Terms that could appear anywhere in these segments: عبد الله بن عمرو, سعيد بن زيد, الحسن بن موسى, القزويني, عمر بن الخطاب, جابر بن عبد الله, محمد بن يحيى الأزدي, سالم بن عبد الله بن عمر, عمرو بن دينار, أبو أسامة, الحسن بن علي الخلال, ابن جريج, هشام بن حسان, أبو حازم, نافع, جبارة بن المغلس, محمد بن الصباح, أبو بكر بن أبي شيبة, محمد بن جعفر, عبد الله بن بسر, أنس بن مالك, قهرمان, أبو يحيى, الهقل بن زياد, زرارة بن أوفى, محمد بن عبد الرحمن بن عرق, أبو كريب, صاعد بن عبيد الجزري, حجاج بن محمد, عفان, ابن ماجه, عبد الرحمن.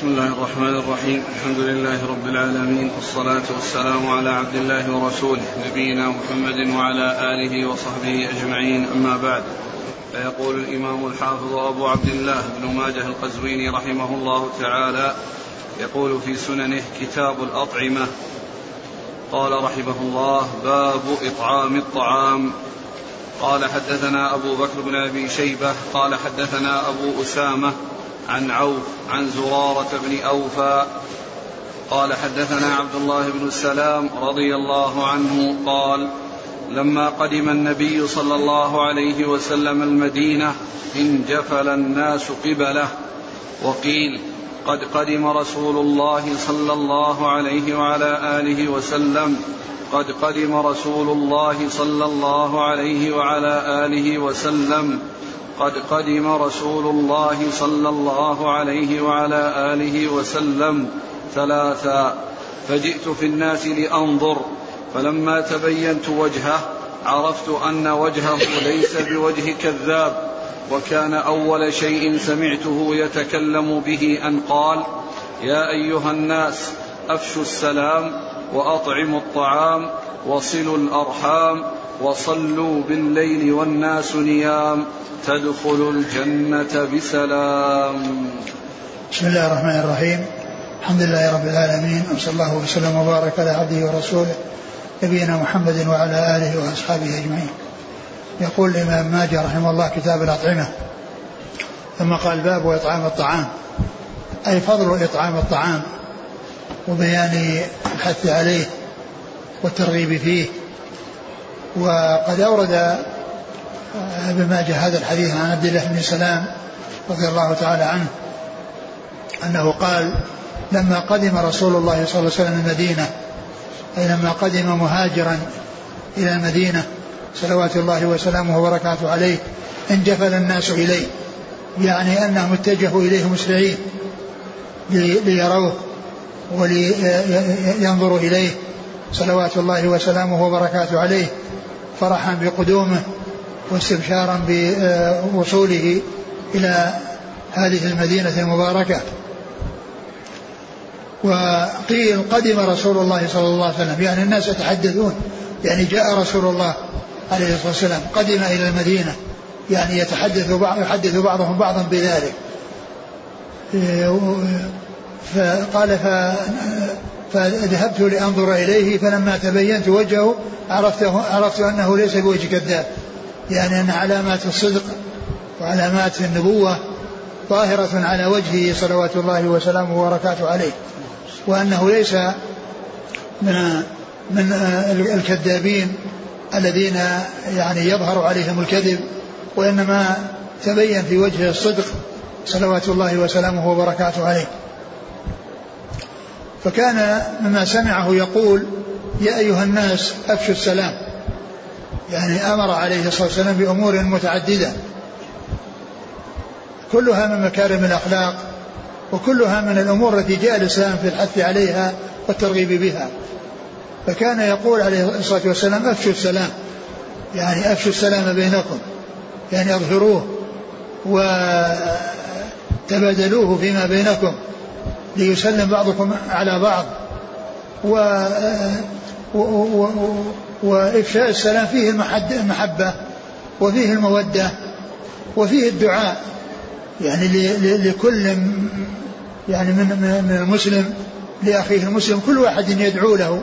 بسم الله الرحمن الرحيم. الحمد لله رب العالمين، والصلاة والسلام على عبد الله ورسوله نبينا محمد وعلى آله وصحبه أجمعين، أما بعد. فيقول الإمام الحافظ أبو عبد الله بن ماجه القزويني رحمه الله تعالى، يقول في سننه كتاب الأطعمة، قال رحمه الله: باب إطعام الطعام. قال: حدثنا أبو بكر بن أبي شيبة قال حدثنا أبو أسامة عن عوف عن زرارة بن أوفى قال حدثنا عبد الله بن السلام رضي الله عنه قال: لما قدم النبي صلى الله عليه وسلم المدينة انجفل الناس قبله، وقيل قد قدم رسول الله صلى الله عليه وعلى آله وسلم، قد قدم رسول الله صلى الله عليه وعلى آله وسلم، قد قدم رسول الله صلى الله عليه وعلى آله وسلم ثلاثا، فجئت في الناس لأنظر، فلما تبينت وجهه عرفت أن وجهه ليس بوجه كذاب، وكان أول شيء سمعته يتكلم به أن قال: يا أيها الناس أفشوا السلام وأطعموا الطعام وصلوا الأرحام وصلوا بالليل والناس نيام، تدخلوا الجنة بسلام. بسم الله الرحمن الرحيم. الحمد لله رب العالمين، وصلى الله وسلم وبارك على عبده ورسوله نبينا محمد وعلى آله وأصحابه أجمعين. يقول الإمام ماجه رحمه الله كتاب الأطعمة، ثم قال: باب إطعام الطعام، أي فضل إطعام الطعام وبيان الحث عليه والترغيب فيه. وقد أورد ابن ماجه هذا الحديث عن عبد الله بن سلام رضي الله تعالى عنه أنه قال: لما قدم رسول الله صلى الله عليه وسلم المدينة، أي لما قدم مهاجرا إلى المدينة صلوات الله وسلامه وبركاته عليه، انجفل الناس إليه، يعني أنهم اتجهوا إليه مسرعين ليروه ولينظروا إليه صلوات الله وسلامه وبركاته عليه، فرحا بقدومه واستبشارا بوصوله إلى هذه المدينة المباركة. وقيل قدم رسول الله صلى الله عليه وسلم، يعني الناس يتحدثون، يعني جاء رسول الله عليه الصلاة والسلام، قدم إلى المدينة، يعني يحدث بعضهم بعضا بذلك. فقال: فذهبت لأنظر إليه، فلما تبينت وجهه عرفت أنه ليس بوجه كذاب، يعني أن علامات الصدق وعلامات النبوة ظاهرة على وجهه صلوات الله وسلامه وبركاته عليه، وأنه ليس من الكذابين الذين يعني يظهر عليهم الكذب، وإنما تبين في وجهه الصدق صلوات الله وسلامه وبركاته عليه. فكان مما سمعه يقول: يا أيها الناس أفشوا السلام، يعني أمر عليه الصلاة والسلام بأمور متعددة كلها من مكارم الأخلاق، وكلها من الأمور التي جاء الإسلام في الحث عليها والترغيب بها. فكان يقول عليه الصلاة والسلام: أفشوا السلام، يعني أفشوا السلام بينكم، يعني أظهروه وتبادلوه فيما بينكم ليسلم بعضكم على بعض. وإفشاء السلام فيه المحبة، وفيه المودة، وفيه الدعاء، يعني لكل يعني من المسلم لأخيه المسلم، كل واحد يدعو له،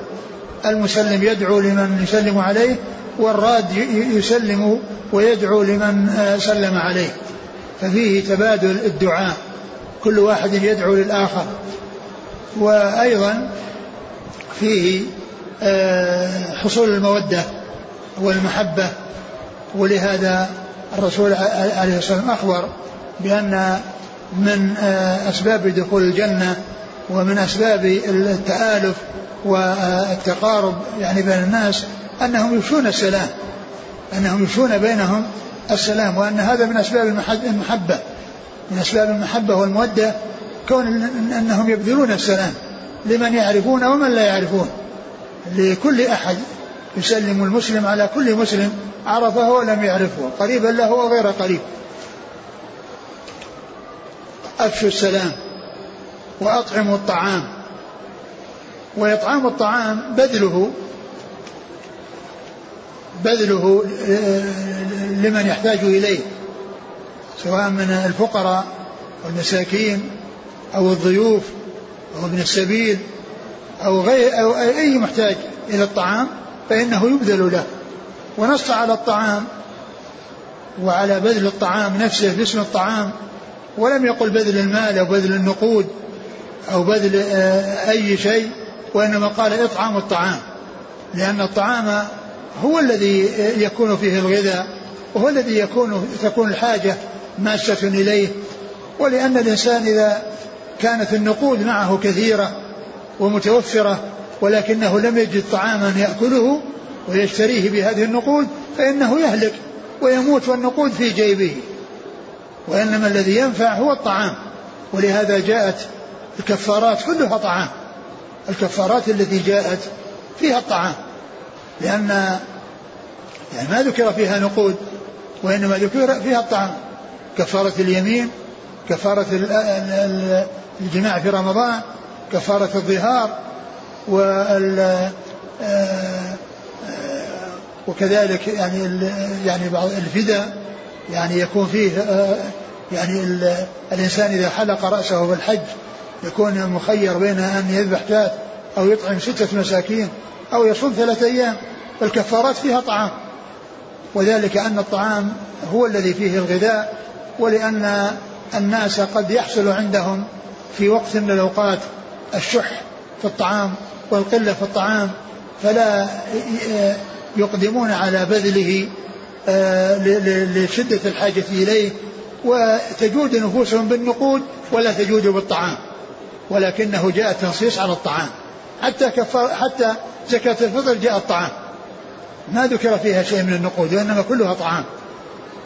المسلم يدعو لمن يسلم عليه، والراد يسلم ويدعو لمن سلم عليه، ففيه تبادل الدعاء، كل واحد يدعو للآخر. وأيضا فيه حصول المودة والمحبة، ولهذا الرسول عليه الصلاة والسلام أخبر بأن من أسباب دخول الجنة ومن أسباب التآلف والتقارب يعني بين الناس أنهم يفشون السلام، أنهم يفشون بينهم السلام، وأن هذا من أسباب المحبة، من أسباب المحبة والمودة، كون أنهم يبذلون السلام لمن يعرفون ومن لا يعرفون، لكل أحد يسلم المسلم على كل مسلم عرفه ولم يعرفه، قريبا له وغير قريب. أفشوا السلام، وأطعموا الطعام. وإطعام الطعام بذله لمن يحتاج إليه، سواء من الفقراء والمساكين أو الضيوف أو ابن السبيل أو أي محتاج إلى الطعام فإنه يبذل له. ونص على الطعام وعلى بذل الطعام نفسه باسم الطعام، ولم يقل بذل المال أو بذل النقود أو بذل أي شيء، وإنما قال إطعام الطعام، لأن الطعام هو الذي يكون فيه الغذاء وهو الذي تكون الحاجة ماسة إليه. ولأن الإنسان إذا كانت النقود معه كثيرة ومتوفرة ولكنه لم يجد طعاما يأكله ويشتريه بهذه النقود فإنه يهلك ويموت والنقود في جيبه، وإنما الذي ينفع هو الطعام. ولهذا جاءت الكفارات كلها طعام، الكفارات التي جاءت فيها الطعام، لأن يعني ما ذكر فيها نقود وإنما ذكر فيها الطعام. كفارة اليمين، كفارة الجماع في رمضان، كفارة الظهار، وكذلك يعني بعض الفداء، يعني يكون فيه يعني الإنسان إذا حلق رأسه بالحج يكون مخير بين أن يذبح ذات أو يطعم 6 مساكين أو يصوم 3 أيام. والكفارات فيها طعام، وذلك أن الطعام هو الذي فيه الغذاء، ولأن الناس قد يحصل عندهم في وقت من الأوقات الشح في الطعام والقلة في الطعام، فلا يقدمون على بذله لشدة الحاجة إليه، وتجود نفوسهم بالنقود ولا تجود بالطعام، ولكنه جاء التنصيص على الطعام. حتى زكاة الفطر جاء الطعام، ما ذكر فيها شيء من النقود وإنما كلها طعام.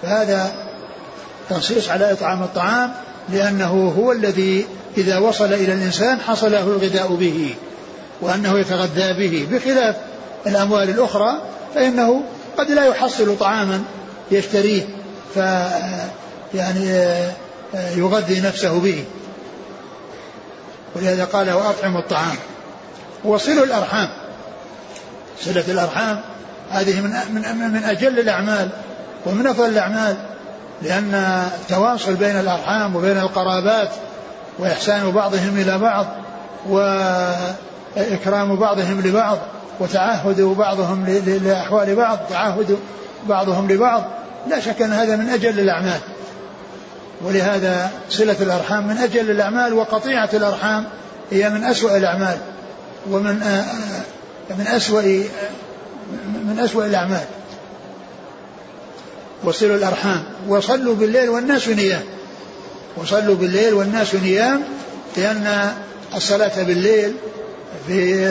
فهذا تنصيص على إطعام الطعام، لأنه هو الذي إذا وصل إلى الإنسان حصل له الغذاء به وأنه يتغذى به، بخلاف الأموال الأخرى فإنه قد لا يحصل طعاما يشتريه يعني يغذي نفسه به. ولهذا قال وأطعم الطعام. وصلوا الأرحام، صلة الأرحام هذه من أجل الأعمال ومن أفضل الأعمال، لأن التواصل بين الأرحام وبين القرابات وإحسان بعضهم إلى بعض وإكرام بعضهم لبعض وتعهد بعضهم لأحوال بعض، تعهد بعضهم لبعض، لا شك أن هذا من أجل الأعمال. ولهذا صلة الأرحام من أجل الأعمال، وقطيعة الأرحام هي من أسوأ الأعمال ومن أسوأ الأعمال. وصلوا الأرحام وصلوا بالليل والناس نيام، وصلوا بالليل والناس نيام، لأن الصلاة بالليل في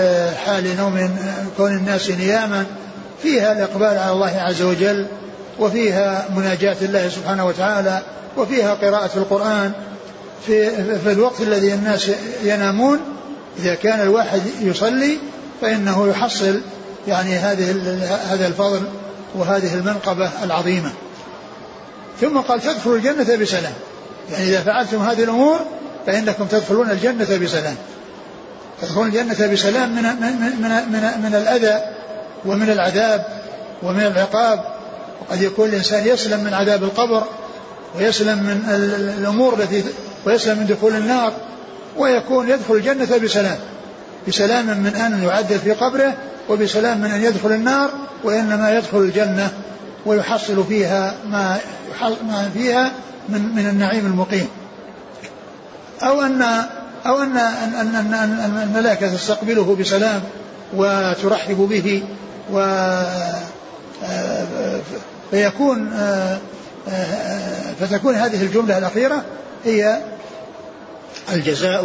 حال نوم كون الناس نياما فيها الإقبال على الله عز وجل، وفيها مناجاة الله سبحانه وتعالى، وفيها قراءة القرآن في الوقت الذي الناس ينامون. إذا كان الواحد يصلي فإنه يحصل يعني هذا الفضل وهذه المنقبة العظيمة. ثم قال تدخلوا الجنة بسلام، يعني إذا فعلتم هذه الأمور فإنكم تدخلون الجنة بسلام، تدخلون الجنة بسلام من الأذى ومن العذاب ومن العقاب. وقد يكون الإنسان يسلم من عذاب القبر ويسلم من الأمور التي ويسلم من دخول النار، ويكون يدخل الجنة بسلام، بسلام من أن يعذب في قبره وبسلام من أن يدخل النار، وإنما يدخل الجنة ويحصل فيها ما فيها من النعيم المقيم. أو أن الملائكة تستقبله بسلام وترحب به، فتكون هذه الجملة الأخيرة هي الجزاء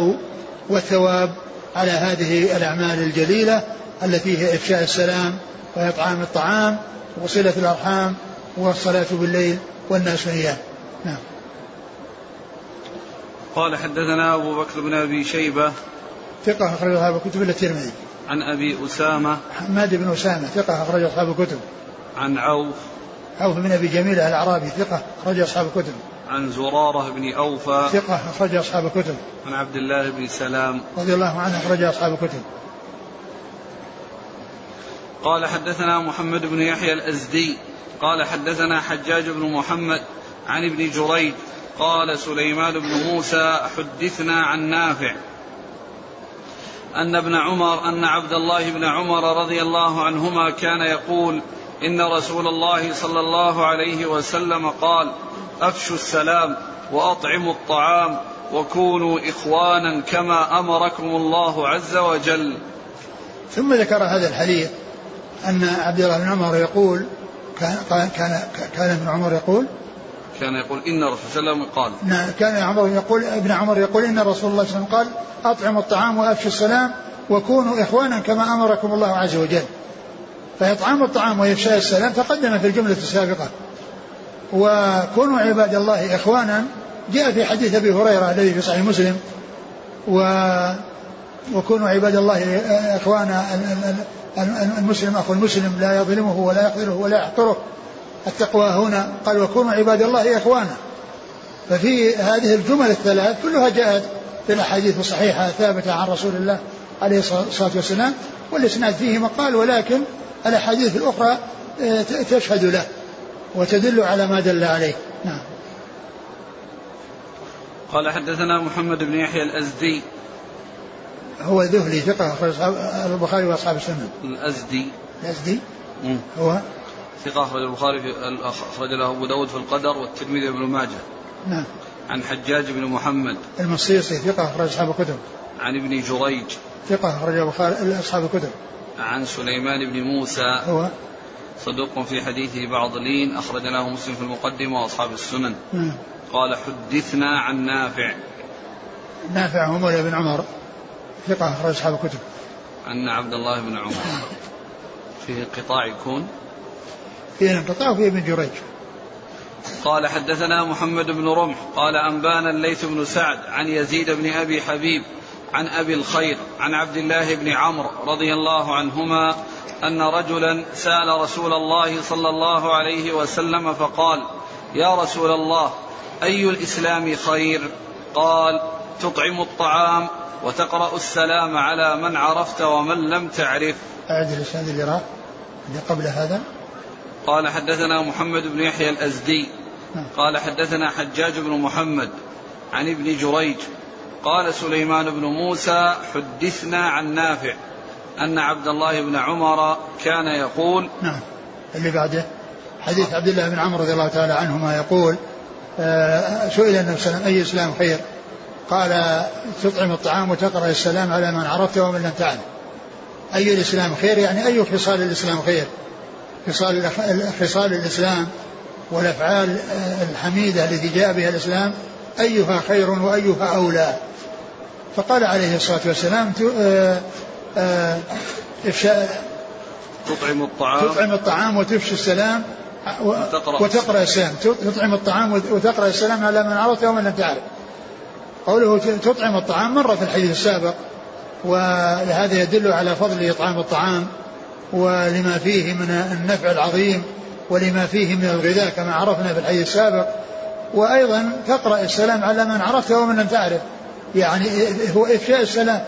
والثواب على هذه الأعمال الجليلة التي هي إفشاء السلام وإطعام الطعام وصلة الأرحام والصلاة بالليل والناس نيام. نعم. قال حدثنا أبو بكر بن أبي شيبة ثقة أخرج أصحاب الكتب إلا الترمذي. عن أبي أسامة محمد بن أسامة ثقة أخرج أصحاب الكتب. عن عوف بن أبي جميل الأعرابي ثقة أخرج أصحاب الكتب. عن زرارة بن أوفى ثقة أخرج أصحاب الكتب. عن عبد الله بن سلام رضي الله عنه أخرج أصحاب الكتب. قال حدثنا محمد بن يحيى الأزدي قال حدثنا حجاج بن محمد عن ابن جريج قال سليمان بن موسى حدثنا عن نافع أن ابن عمر أن عبد الله بن عمر رضي الله عنهما كان يقول إن رسول الله صلى الله عليه وسلم قال أفشوا السلام وأطعموا الطعام وكونوا إخوانا كما أمركم الله عز وجل. ثم ذكر هذا الحديث أن عبد الله بن عمر يقول كان ابن عمر يقول إن رسول الله قال كان ابن عمر يقول إن رسول الله صلى الله عليه وسلم قال أطعموا الطعام وأفشوا السلام وكونوا إخوانا كما أمركم الله عز وجل. فإطعام الطعام وإفشاء السلام تقدم في الجملة السابقة، وكونوا عباد الله إخوانا جاء في حديث أبي هريرة الذي في صحيح مسلم، وكونوا عباد الله إخوانا المسلم أخو المسلم لا يظلمه ولا يقدره ولا يحقره، التقوى هنا. قال وكونوا عباد الله إخوانا، ففي هذه الجمل الثلاث كلها جاءت في الأحاديث الصحيحة الثابتة عن رسول الله عليه الصلاة والسلام، والإسناد فيه مقال، ولكن الأحاديث الأخرى تشهد له وتدل على ما دل عليه. نعم. قال حدثنا محمد بن يحيى الأزدي هو ذهلي ثقة أخرج البخاري وأصحاب السنن. الأزدي هو ثقة أخرج البخاري أخرج له أبو داود في القدر والترمذي وابن ماجه. نعم. عن حجاج بن محمد المصيصي ثقة أخرج أصحاب الكتب. عن ابن جريج ثقة أخرج أصحاب الكتب. عن سليمان بن موسى هو صدوق في حديثه بعض لين أخرج له مسلم في المقدمة وأصحاب السنن. قال حدثنا عن نافع هو مولى بن عمر ثقة أخرج أصحاب الكتب. عن عبد الله بن عمر فيه انقطاع، يكون فيه انقطاع وفيه ابن جريج. قال حدثنا محمد بن رمح قال أنبانا الليث بن سعد عن يزيد بن أبي حبيب عن أبي الخير عن عبد الله بن عمرو رضي الله عنهما أن رجلا سأل رسول الله صلى الله عليه وسلم فقال يا رسول الله أي الإسلام خير؟ قال تطعم الطعام وتقرأ السلام على من عرفت ومن لم تعرف. أعد الإسناد اللي راح اللي قبل هذا. قال حدثنا محمد بن يحيى الأزدي قال حدثنا حجاج بن محمد عن ابن جريج قال سليمان بن موسى حدثنا عن نافع أن عبد الله بن عمر كان يقول. نعم. اللي بعده حديث عبد الله بن عمر رضي الله تعالى عنهما يقول سئل النبي صلى الله عليه وسلم أي إسلام خير؟ قال تطعم الطعام وتقرأ السلام على من عرفت ومن لم تعرف. أي الإسلام خير يعني أي خصال الإسلام خير، خصال الإسلام والأفعال الحميدة التي جاء بها الإسلام أيها خير وأيها أولى. فقال عليه الصلاة والسلام تطعم الطعام وتفشي السلام وتقرأ السلام. تطعم الطعام وتقرأ السلام على من عرفت ومن لم تعرف. قوله تطعم الطعام مرة في الحديث السابق، وهذا يدل على فضل إطعام الطعام ولما فيه من النفع العظيم ولما فيه من الغذاء كما عرفنا في الحديث السابق. وأيضا تقرأ السلام على من عرفته ومن لم تعرف، يعني هو إفشاء السلام،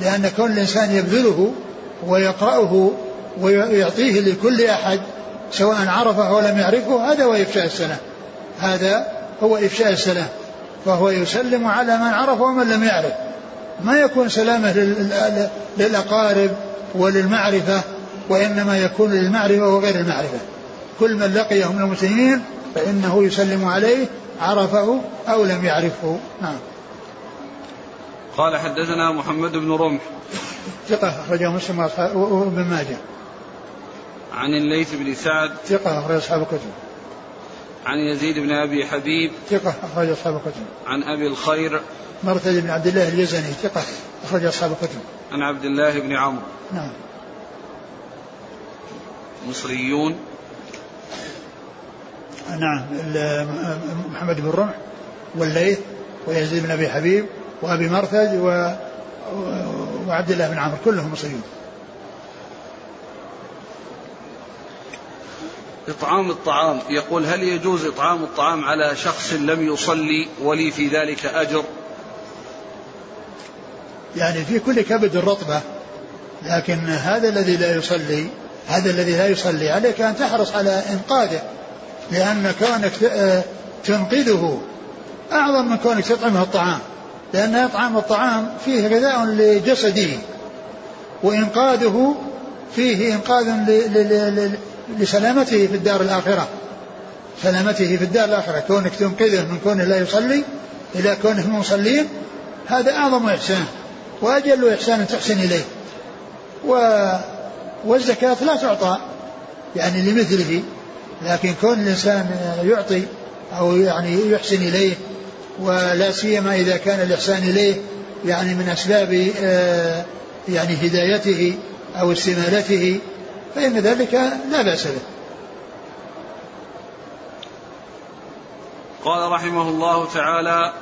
لأن كل إنسان يبذله ويقرأه ويعطيه لكل أحد سواء عرفه ولم يعرفه، هذا هو إفشاء السلام، هذا هو إفشاء السلام. فهو يسلم على من عرفه ومن لم يعرف، ما يكون سلامه للأقارب وللمعرفة، وإنما يكون للمعرفة وغير المعرفة. كل من لقيه من المسلمين فإنه يسلم عليه عرفه أو لم يعرفه. نعم. قال حدثنا محمد بن رمح ثقة أخرجه مسلم وابن ماجه. عن الليث بن سعد ثقة أخرج أصحاب الكتب. عن يزيد بن أبي حبيب ثقة أخرج أصحاب الكتب. عن أبي الخير مرثد بن عبد الله الجزني ثقة أخرج أصحاب الكتب. عن عبد الله بن عمرو. نعم. مصريون. نعم. محمد بن رمح والليث ويزيد بن أبي حبيب وأبي مرثد وعبد الله بن عمرو كلهم مصريون. إطعام الطعام، يقول هل يجوز إطعام الطعام على شخص لم يصلي ولي في ذلك أجر؟ يعني في كل كبد الرطبة، لكن هذا الذي لا يصلي عليك أن تحرص على إنقاذه، لأن كونك تنقذه أعظم من كونك تطعمه الطعام، لأن إطعام الطعام فيه غذاء لجسده، وإنقاذه فيه إنقاذ لسلامته في الدار الآخرة، كونك تنقذه من كونه لا يصلي إلى كونه مصلي، هذا أعظم إحسان وأجل إحسان تحسن إليه. والزكاة لا تعطى يعني لمثله، لكن كون الإنسان يعطي أو يعني يحسن إليه، ولا سيما إذا كان الإحسان إليه يعني من أسباب يعني هدايته أو استمالته، فإن ذلك لا بأس به. قال رحمه الله تعالى: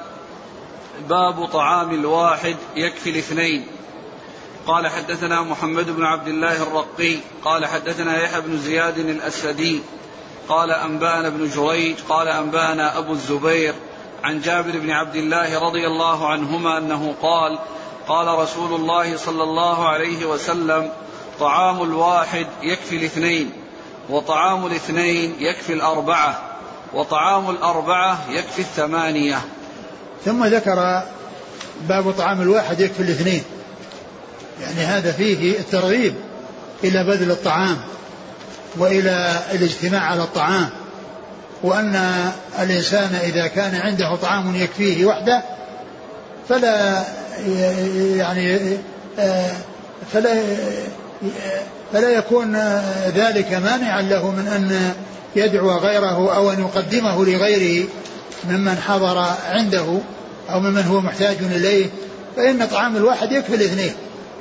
باب طعام الواحد يكفي الاثنين. قال حدثنا محمد بن عبد الله الرقي قال حدثنا يحيى بن زياد الأسدي قال أنبأنا بن جريج قال أنبأنا أبو الزبير عن جابر بن عبد الله رضي الله عنهما أنه قال: قال رسول الله صلى الله عليه وسلم: طعام الواحد يكفي الاثنين، وطعام الاثنين يكفي الأربعة، وطعام الأربعة يكفي الثمانية. ثم ذكر باب طعام الواحد يكفي الاثنين، يعني هذا فيه الترغيب إلى بذل الطعام وإلى الاجتماع على الطعام، وأن الإنسان إذا كان عنده طعام يكفيه وحده فلا يكون ذلك مانعا له من أن يدعو غيره أو أن يقدمه لغيره ممن حضر عنده أو ممن هو محتاج إليه، فإن طعام الواحد يكفي الاثنين،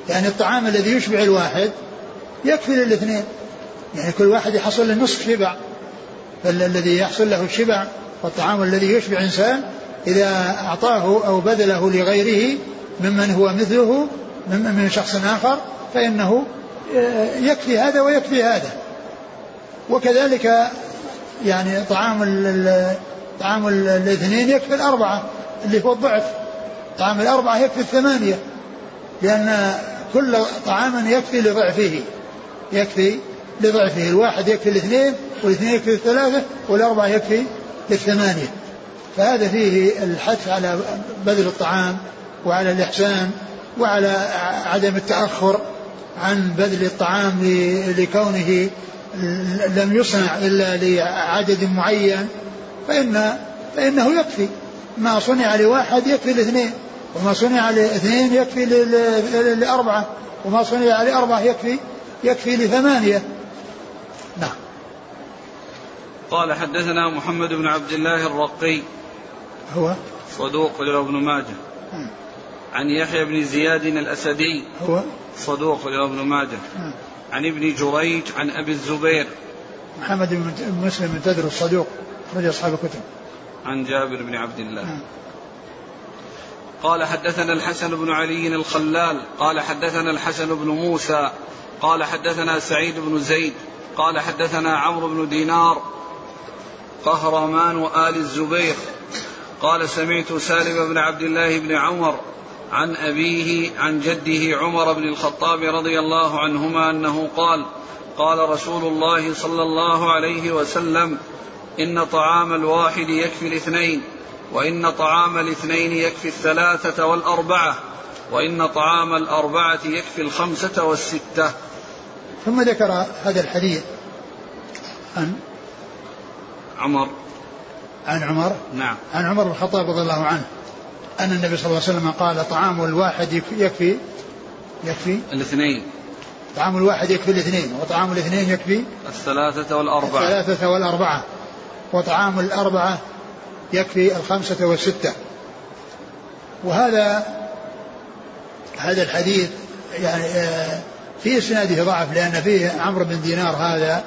يعني الطعام الذي يشبع الواحد يكفي للاثنين، يعني كل واحد يحصل له نصف شبع، فالذي يحصل له الشبع والطعام الذي يشبع إنسان إذا أعطاه أو بذله لغيره ممن هو مثله من شخص آخر فإنه يكفي هذا ويكفي هذا. وكذلك يعني طعام الاثنين يكفي الأربعة اللي هو الضعف، طعام الأربعة يكفي الثمانية، لأن كل طعام يكفي لضعفه، الواحد يكفي الاثنين، والاثنين يكفي الثلاثة، والأربعة يكفي للثمانية. فهذا فيه الحث على بذل الطعام وعلى الإحسان وعلى عدم التأخر عن بذل الطعام لكونه لم يصنع إلا لعدد معين، فإنه يكفي، ما صنع لواحد يكفي الاثنين، وما صنع لاثنين يكفي لأربعة، وما صنع لأربعة يكفي لثمانية. نعم. قال حدثنا محمد بن عبد الله الرقي هو صدوق لرو ابن ماجه عن يحيى بن زياد الأسدي هو صدوق لرو ابن ماجه عن ابن جريج عن أبي الزبير محمد بن مسلم بن تدر الصدوق رجل أصحاب الكتب عن جابر بن عبد الله. قال حدثنا الحسن بن علي الخلال قال حدثنا الحسن بن موسى قال حدثنا سعيد بن زيد قال حدثنا عمرو بن دينار قهرمان وآل الزبير قال سمعت سالم بن عبد الله بن عمر عن أبيه عن جده عمر بن الخطاب رضي الله عنهما أنه قال: قال رسول الله صلى الله عليه وسلم: إن طعام الواحد يكفي الاثنين، وإن طعام الاثنين يكفي الثلاثة والأربعة، وإن طعام الأربعة يكفي الخمسة والستة. ثم ذكر هذا الحديث عن عمر نعم عن عمر بن الخطاب رضي الله عنه أن النبي صلى الله عليه وسلم قال: طعام الواحد يكفي الاثنين، طعام الواحد يكفي الاثنين، وطعام الاثنين يكفي الثلاثة والأربعة، وطعام الأربعة يكفي الخمسة والستة. وهذا الحديث يعني في إسناده ضعف، لأن فيه عمرو بن دينار هذا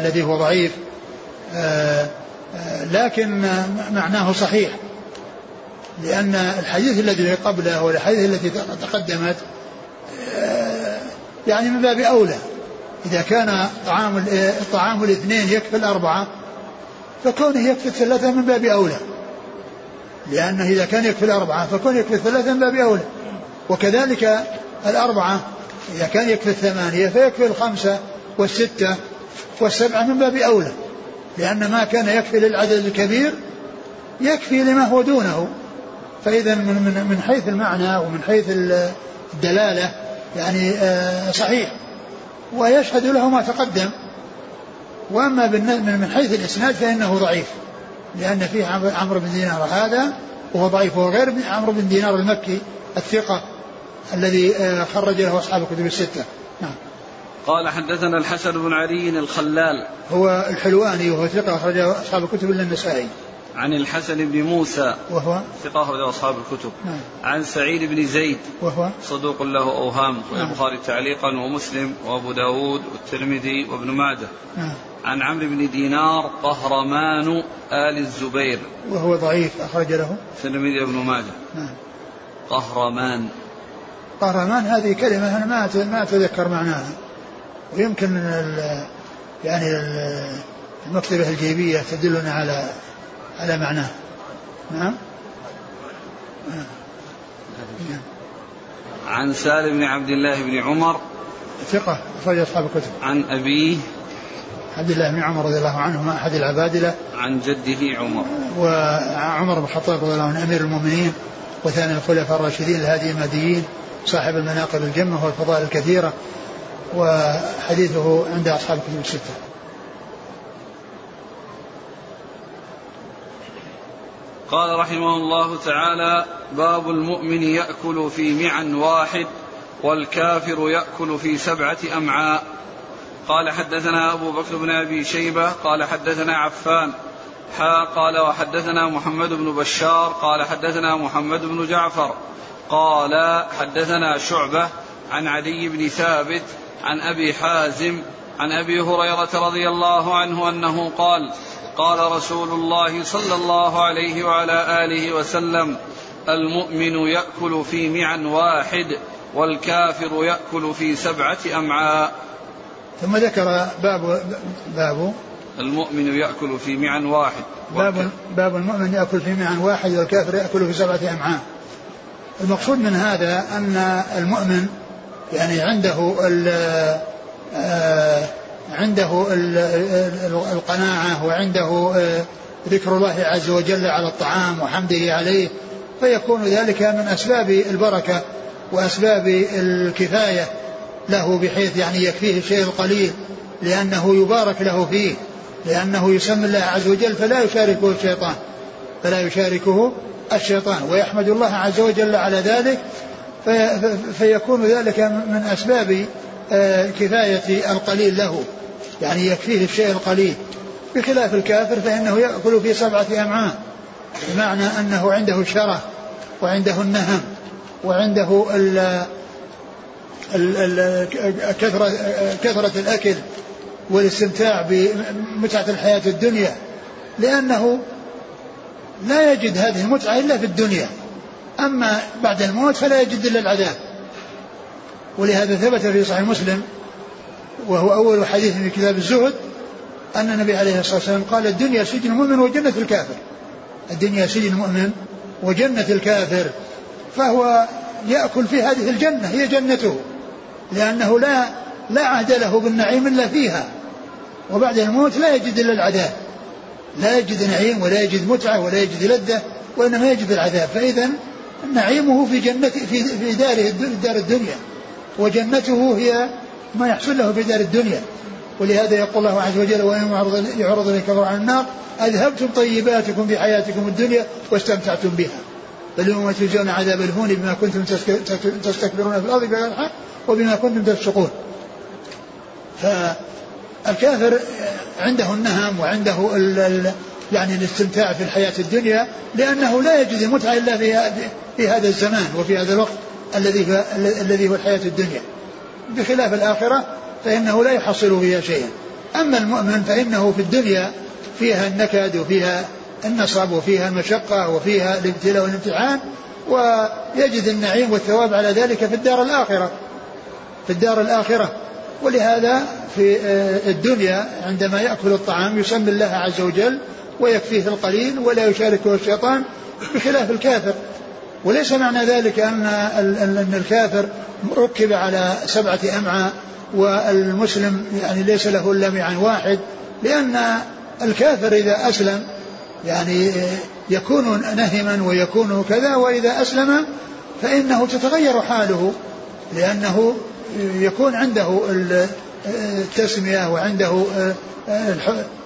الذي هو ضعيف، لكن معناه صحيح، لأن الحديث الذي قبله والحديث التي تقدمت يعني من باب أولى إذا كان طعام الاثنين يكفي الأربعة فكونه يكفي الثلاثة من باب أولى, لأنه إذا كان يكفي الأربعة فكونه يكفي الثلاثة من باب أولى, وكذلك الأربعة إذا كان يكفي الثمانية فيكفي الخمسة والستة والسبعة من باب أولى, لأن ما كان يكفي للعدد الكبير يكفي لما هو دونه. فإذا من حيث المعنى ومن حيث الدلالة يعني صحيح, ويشهد له ما تقدم. وأما من حيث الإسناد فإنه ضعيف, لأن فيه عمرو بن دينار هذا وهو ضعيف, وغير عمرو بن دينار المكي الثقة الذي خرج له أصحاب الكتب الستة. نعم. قال حدثنا الحسن بن علي الخلال هو الحلواني وهو ثقة خرج له أصحاب الكتب إلا النسائي, عن الحسن بن موسى وهو ثقة خرج له أصحاب الكتب, نعم. عن سعيد بن زيد وهو صدوق له أوهام, نعم. البخاري تعليقا ومسلم وأبو داود والترمذي وابن ماجه, نعم. عن عمرو بن دينار قهرمان آل الزبير وهو ضعيف أخرج له الترمذي وابن ماجه, نعم. قهرمان, قهرمان هذه كلمة أنا ما أتذكر معناها, ويمكن من يعني المكتبة الجيبية تدلنا على معناه. نعم. عن سالم بن عبد الله بن عمر ثقة أخرج أصحاب الكتب, عن أبيه عبد الله بن عمر رضي الله عنهما أحد العبادلة, عن جده عمر, وعمر بن الخطاب رضي الله عنه أمير المؤمنين وثاني الخلفاء الراشدين الهادي المهديين صاحب المناقب الجمة والفضائل الكثيرة, وحديثه عند أصحاب الكتب الستة. قال رحمه الله تعالى: باب المؤمن يأكل في معن واحد والكافر يأكل في 7 أمعاء. قال حدثنا أبو بكر بن أبي شيبة قال حدثنا عفان قال وحدثنا محمد بن بشار قال حدثنا محمد بن جعفر قال حدثنا شعبة عن علي بن ثابت عن أبي حازم عن أبي هريرة رضي الله عنه أنه قال: قال رسول الله صلى الله عليه وعلى آله وسلم: المؤمن يأكل في معن واحد والكافر يأكل في 7 أمعاء. ثم ذكر باب المؤمن يأكل في معن واحد, باب المؤمن يأكل في معن واحد والكافر يأكل في 7 أمعاء. المقصود من هذا أن المؤمن يعني عنده القناعة وعنده ذكر الله عز وجل على الطعام وحمده عليه, فيكون ذلك من أسباب البركة وأسباب الكفاية له, بحيث يعني يكفيه الشيء القليل لأنه يبارك له فيه, لأنه يسمى الله عز وجل فلا يشاركه الشيطان ويحمد الله عز وجل على ذلك, فيكون ذلك من أسباب كفاية القليل له, يعني يكفيه الشيء القليل. بخلاف الكافر فإنه يأكل في 7 أمعاء, بمعنى أنه عنده الشره وعنده النهم وعنده كثرة الأكل والاستمتاع بمتعة الحياة الدنيا, لأنه لا يجد هذه المتعة إلا في الدنيا, أما بعد الموت فلا يجد إلا العذاب. ولهذا ثبت في صحيح مسلم وهو أول حديث في كتاب الزهد أن النبي عليه الصلاة والسلام قال: الدنيا سجن المؤمن وجنة الكافر, الدنيا سجن المؤمن وجنة الكافر. فهو يأكل في هذه الجنة, هي جنته, لأنه لا عهد له بالنعيم إلا فيها, وبعد الموت لا يجد إلا العذاب, لا يجد نعيم ولا يجد متعة ولا يجد لذة, وإنما يجد العذاب. فإذا نعيمه في جنة في داره دار الدنيا, وجنته هي ما يحصل له في دار الدنيا. ولهذا يقول الله عز وجل: وإن يعرض الكفار عن النار أذهبتم طيباتكم في حياتكم الدنيا واستمتعتم بها فاليوم تجزون عذاب الهون بما كنتم تستكبرون في الأرض بغير الحق وبما كنتم تفسقون. فالكافر عنده النهم وعنده يعني الاستمتاع في الحياة الدنيا, لأنه لا يجد متعة إلا في هذا الزمان وفي هذا الوقت الذي هو الحياة الدنيا. بخلاف الآخرة فإنه لا يحصل فيها شيئا. أما المؤمن فإنه في الدنيا فيها النكد وفيها النصب وفيها المشقة وفيها الابتلاء والامتحان, ويجد النعيم والثواب على ذلك في الدار الآخرة ولهذا في الدنيا عندما يأكل الطعام يسمي الله عز وجل ويكفيه القليل ولا يشاركه الشيطان، بخلاف الكافر. وليس معنى ذلك أن الكافر ركب على 7 أمعاء والمسلم يعني ليس له إلا معان واحد، لأن الكافر إذا أسلم يعني يكون نهما ويكون كذا، وإذا أسلم فإنه تتغير حاله، لأنه يكون عنده التسمية وعنده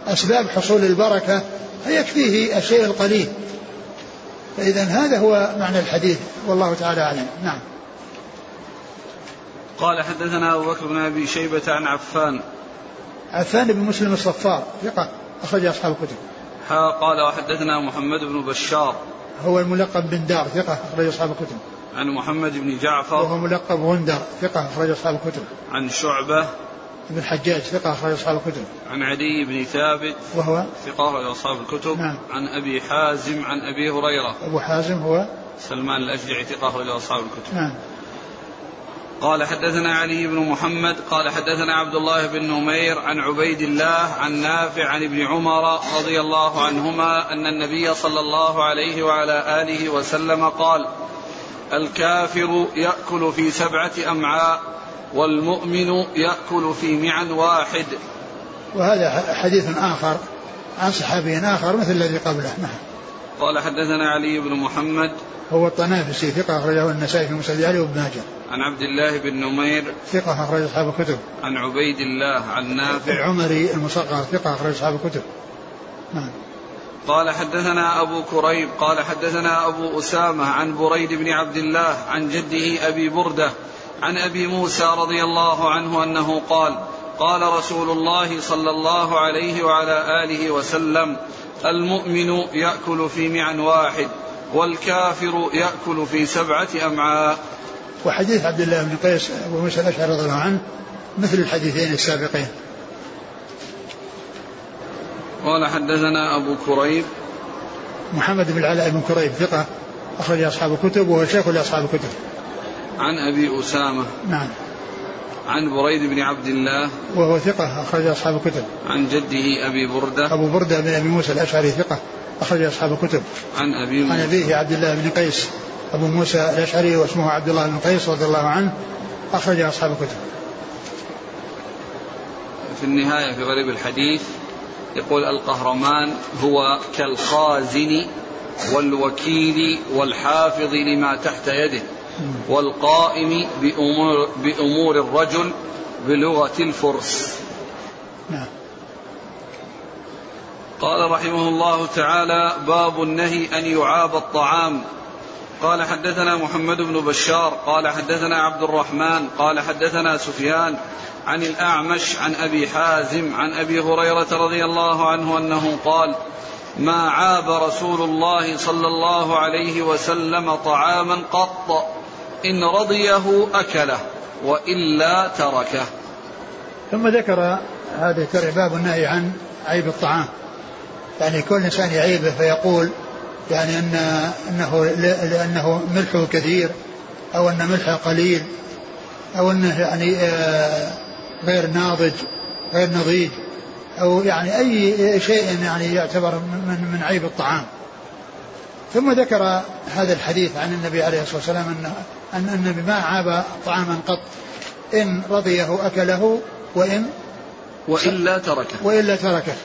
أسباب حصول البركة، فيكفيه الشيء القليل. فإذا هذا هو معنى الحديث، والله تعالى أعلم. نعم. قال حدثنا أبو بكر بن أبي شيبة عن عفان، عفان بن مسلم الصفار ثقة أخرج أصحاب الكتب. قال وحدثنا محمد بن بشار هو الملقب بن دار ثقة أخرج أصحاب الكتب. عن محمد بن جعفر وهو ملقب غندر ثقة أخرج أصحاب الكتب. عن شعبة بن حجاج ثقة أخرج أصحاب الكتب. عن عدي بن ثابت وهو ثقة أخرج أصحاب الكتب. نعم. عن أبي حازم عن أبي هريرة، أبو حازم هو سلمان الأشجعي ثقة أخرج أصحاب الكتب. نعم. قال حدثنا علي بن محمد قال حدثنا عبد الله بن عمير عن عبيد الله عن نافع عن ابن عمر رضي الله عنهما أن النبي صلى الله عليه وعلى آله وسلم قال: الكافر يأكل في 7 أمعاء والمؤمن يأكل في معن واحد. وهذا حديث آخر عن صحابي آخر مثل الذي قبله. قال حدثنا علي بن محمد هو الطنافسي ثقة أخرجه النسائي في مسند علي وابن ماجه. عن عبد الله بن عمير ثقة أخرج أصحاب الكتب. عن عبيد الله عن نافع العمري المصغر ثقة أخرج أصحاب الكتب. نعم. قال حدثنا أبو كريب قال حدثنا أبو أسامة عن بريد بن عبد الله عن جده أبي بردة عن أبي موسى رضي الله عنه أنه قال: قال رسول الله صلى الله عليه وعلى آله وسلم: المؤمن يأكل في معن واحد والكافر يأكل في 7 أمعاء. وحديث عبد الله بن قيس أبو موسى الأشعري رضي الله عنه مثل الحديثين السابقين. قال حدثنا أبو كريب محمد بن العلاء بن كريب ثقة أخرج أصحاب الكتب وهو شيخ لأصحاب الكتب. عن أبي أسامة. نعم. عن بريد بن عبد الله وهو ثقة أخرج أصحاب الكتب. عن جده أبي بردة أبو بردة بن أبي موسى الأشعري ثقة أخرج أصحاب الكتب. عن أبيه عبد الله بن قيس أبو موسى الأشعري واسمه عبد الله بن قيس رضي الله عنه أخرج أصحاب الكتب. في النهاية في غريب الحديث يقول: القهرمان هو كالخازن والوكيل والحافظ لما تحت يده والقائم بأمور الرجل بلغة الفرس. نعم. قال رحمه الله تعالى: باب النهي أن يعاب الطعام. قال حدثنا محمد بن بشار قال حدثنا عبد الرحمن قال حدثنا سفيان عن الأعمش عن أبي حازم عن أبي هريرة رضي الله عنه أنه قال: ما عاب رسول الله صلى الله عليه وسلم طعاما قط، إن رضيه أكله وإلا تركه. ثم ذكر هذا باب النهي عن عيب الطعام، يعني كل إنسان يعيبه فيقول يعني أنه ملحه كثير أو أن ملحه قليل أو أنه يعني غير ناضج غير نضيج، أو يعني أي شيء يعني يعتبر من عيب الطعام. ثم ذكر هذا الحديث عن النبي عليه الصلاة والسلام أن النبي ما عاب طعاما قط، إن رضيه أكله وإلا تركه،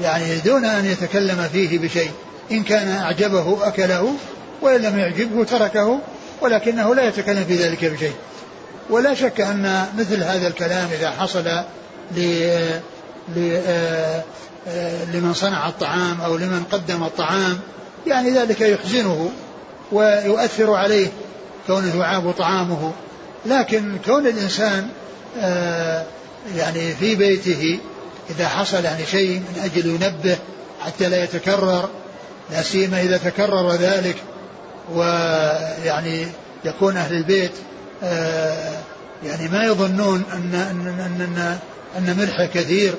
يعني دون أن يتكلم فيه بشيء، إن كان أعجبه أكله وإن لم يعجبه تركه، ولكنه لا يتكلم في ذلك بشيء. ولا شك أن مثل هذا الكلام إذا حصل لمن صنع الطعام أو لمن قدم الطعام يعني ذلك يحزنه ويؤثر عليه كونه يعاب طعامه. لكن كون الإنسان يعني في بيته إذا حصل يعني شيء من أجل ينبه حتى لا يتكرر، لا سيما إذا تكرر ذلك ويعني يكون أهل البيت يعني ما يظنون أن ملح كثير،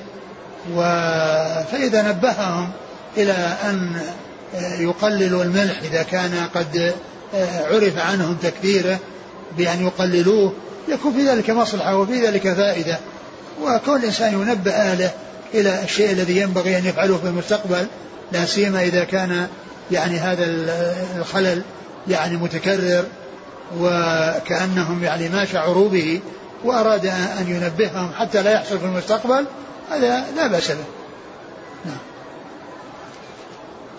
فإذا نبههم إلى أن يقللوا الملح إذا كان قد عرف عنهم تكثيره بأن يقللوه، يكون في ذلك مصلحة وفي ذلك فائدة، وكل إنسان ينبه أهله إلى الشيء الذي ينبغي أن يفعله في المستقبل، لا سيما إذا كان يعني هذا الخلل يعني متكرر وكأنهم يعني ما شعروا به وأراد أن ينبههم حتى لا يحصل في المستقبل، هذا لا بأس به. نعم.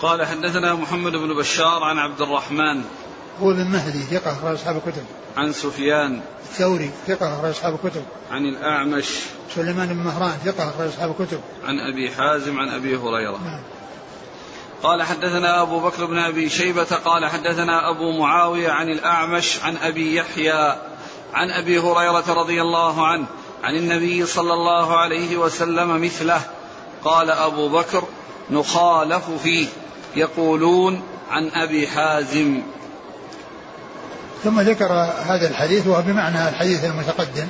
قال حدثنا محمد بن بشار عن عبد الرحمن هو بن مهدي ثقة أخرج أصحاب الكتب، عن سفيان الثوري ثقة أخرج أصحاب الكتب، عن الأعمش سليمان بن مهران ثقة أخرج أصحاب الكتب، عن أبي حازم عن أبي هريرة. نعم. قال حدثنا أبو بكر بن أبي شيبة قال حدثنا أبو معاوية عن الأعمش عن أبي يحيى عن أبي هريرة رضي الله عنه عن النبي صلى الله عليه وسلم مثله. قال أبو بكر نخالف فيه، يقولون عن أبي حازم. ثم ذكر هذا الحديث وبمعنى الحديث المتقدم.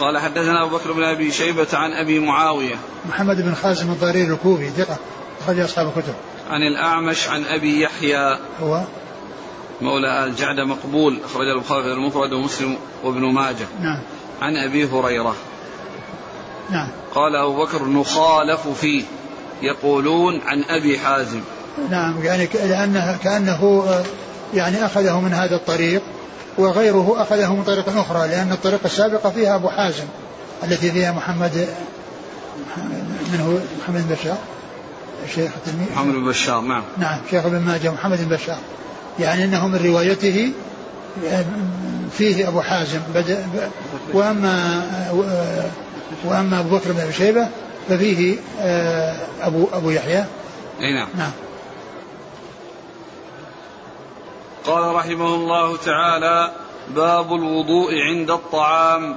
قال حدثنا أبو بكر بن أبي شيبة عن أبي معاوية محمد بن خازم الضرير الكوفي ثقة أخرج أصحاب الكتب، عن الأعمش عن أبي يحيى هو مولى الجعد مقبول أخرج البخاري المفرد ومسلم وابن ماجه. نعم. عن أبي هريرة. نعم. قال أبو بكر نخالف فيه، يقولون عن أبي حازم. نعم، يعني كأنه يعني أخذه من هذا الطريق وغيره أخذه من طريق أخرى، لأن الطريق السابقة فيها أبو حازم التي فيها محمد بن بشار الشيخ التلميذ محمد بن بشار. نعم. نعم، شيخ ابن ماجه محمد بن بشار، يعني أنه من روايته فيه أبو حازم وأما أبو بكر بن أبي شيبة ففيه أبو يحيى. نعم. نعم. قال رحمه الله تعالى باب الوضوء عند الطعام.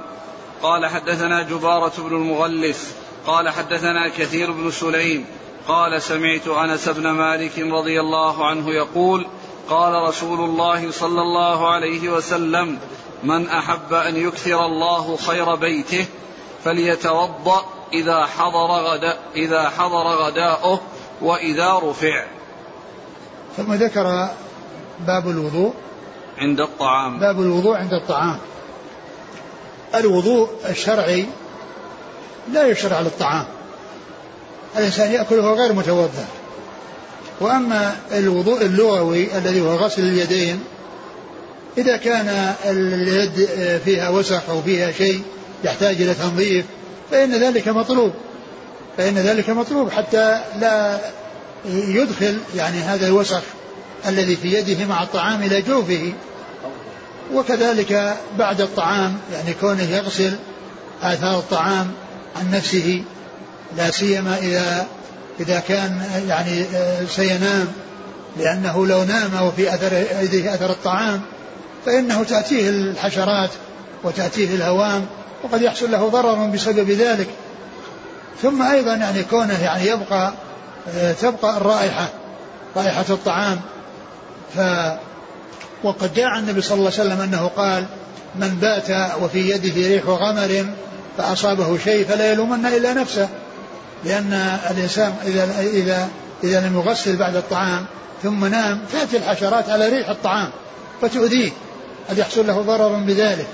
قال حدثنا جبارة بن المغلس قال حدثنا كثير بن سليم قال سمعت أنس بن مالك رضي الله عنه يقول قال رسول الله صلى الله عليه وسلم من أحب أن يكثر الله خير بيته فليتوضأ إذا حضر غداؤه وإذا رفع. ثم ذكر باب الوضوء عند الطعام. باب الوضوء عند الطعام، الوضوء الشرعي لا يشرع للطعام، الإنسان يأكله غير متوضأ. وأما الوضوء اللغوي الذي هو غسل اليدين إذا كان اليد فيها وسخ أو فيها شيء يحتاج إلى تنظيف فإن ذلك مطلوب حتى لا يدخل يعني هذا الوسخ الذي في يده مع الطعام إلى جوفه. وكذلك بعد الطعام، يعني كونه يغسل آثار الطعام عن نفسه، لا سيما إذا كان يعني سينام، لأنه لو نام وفي أثر الطعام فإنه تأتيه الحشرات وتأتيه الهوام وقد يحصل له ضرر بسبب ذلك. ثم أيضا يعني كونه يعني تبقى رائحة الطعام. وقد جاء النبي صلى الله عليه وسلم أنه قال من بات وفي يده ريح غمر فأصابه شيء فلا يلومن إلا نفسه، لأن الإنسان إذا لم يغسل بعد الطعام ثم نام تأتي الحشرات على ريح الطعام فتؤذيه، قد يحصل له ضرر بذلك.